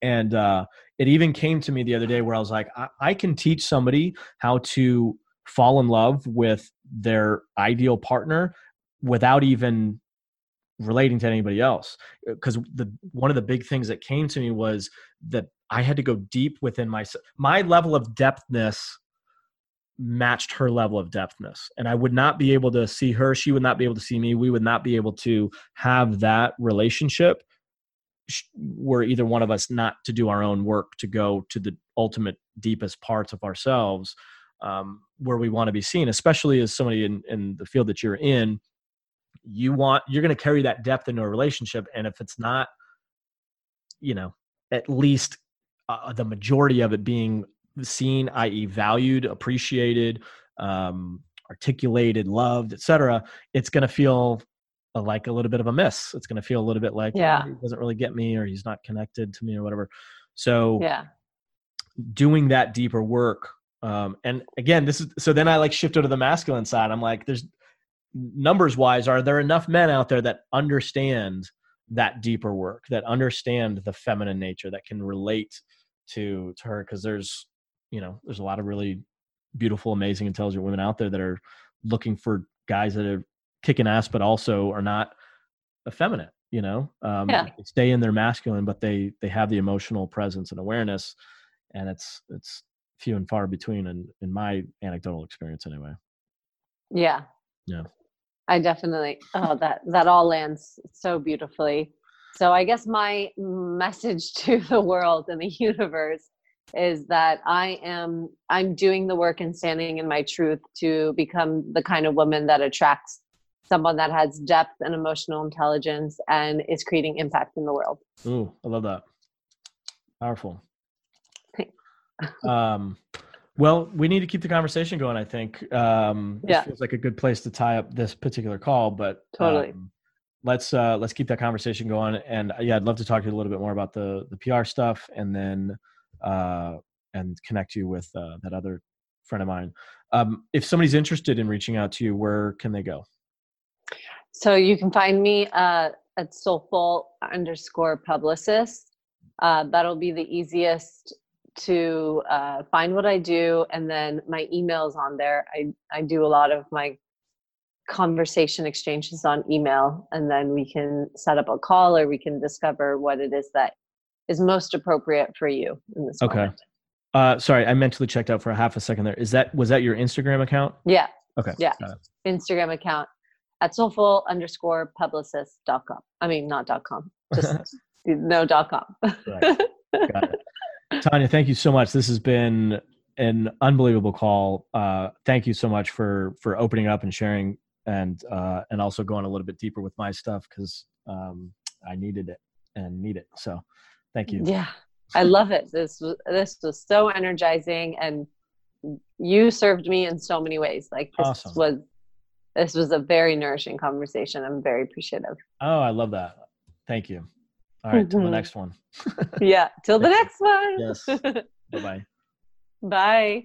And uh, it even came to me the other day where I was like, I, I can teach somebody how to fall in love with their ideal partner without even relating to anybody else. Because the, one of the big things that came to me was that I had to go deep within myself. My level of depthness matched her level of depthness, and I would not be able to see her. She would not be able to see me. We would not be able to have that relationship were either one of us not to do our own work to go to the ultimate deepest parts of ourselves, um, where we want to be seen, especially as somebody in, in the field that you're in. You want, you're going to carry that depth into a relationship. And if it's not, you know, at least uh, the majority of it being seen, that is valued, appreciated, um, articulated, loved, et cetera, it's going to feel a, like a little bit of a miss. It's going to feel a little bit like, yeah, oh, he doesn't really get me, or he's not connected to me, or whatever. So yeah, doing that deeper work. Um, and again, this is, so then I like shifted to the masculine side. I'm like, there's, numbers wise, are there enough men out there that understand that deeper work, that understand the feminine nature, that can relate to, to her? Because there's, you know, there's a lot of really beautiful, amazing, intelligent women out there that are looking for guys that are kicking ass, but also are not effeminate, you know, um, yeah. They stay in their masculine, but they, they have the emotional presence and awareness, and it's, it's few and far between in, in my anecdotal experience anyway. Yeah. Yeah. I definitely, oh, that, that all lands so beautifully. So I guess my message to the world and the universe is that I am, I'm doing the work and standing in my truth to become the kind of woman that attracts someone that has depth and emotional intelligence and is creating impact in the world. Ooh, I love that. Powerful. Thanks. Um, Well, we need to keep the conversation going, I think. Um, yeah. This feels like a good place to tie up this particular call, but totally. um, let's uh, let's keep that conversation going. And yeah, I'd love to talk to you a little bit more about the the P R stuff, and then uh, and connect you with uh, that other friend of mine. Um, if somebody's interested in reaching out to you, where can they go? So you can find me uh, at soulful underscore publicist. Uh, that'll be the easiest to uh, find what I do. And then my email's on there. I, I do a lot of my conversation exchanges on email, and then we can set up a call, or we can discover what it is that is most appropriate for you in this okay. moment. Uh, sorry, I mentally checked out for a half a second there. Is that, was that your Instagram account? Yeah. Okay. Yeah. Instagram account at soulful underscore publicist dot com. I mean, not dot com, just no dot com. Right. Got it. Tanya, thank you so much. This has been an unbelievable call. Uh, thank you so much for for opening up and sharing, and uh, and also going a little bit deeper with my stuff, because um, I needed it and need it. So, thank you. Yeah, I love it. This was, this was so energizing, and you served me in so many ways. Like this awesome. was This was a very nourishing conversation. I'm very appreciative. Oh, I love that. Thank you. All right. Mm-hmm. Till the next one. Yeah. Till the next one. Yes. Bye-bye. Bye.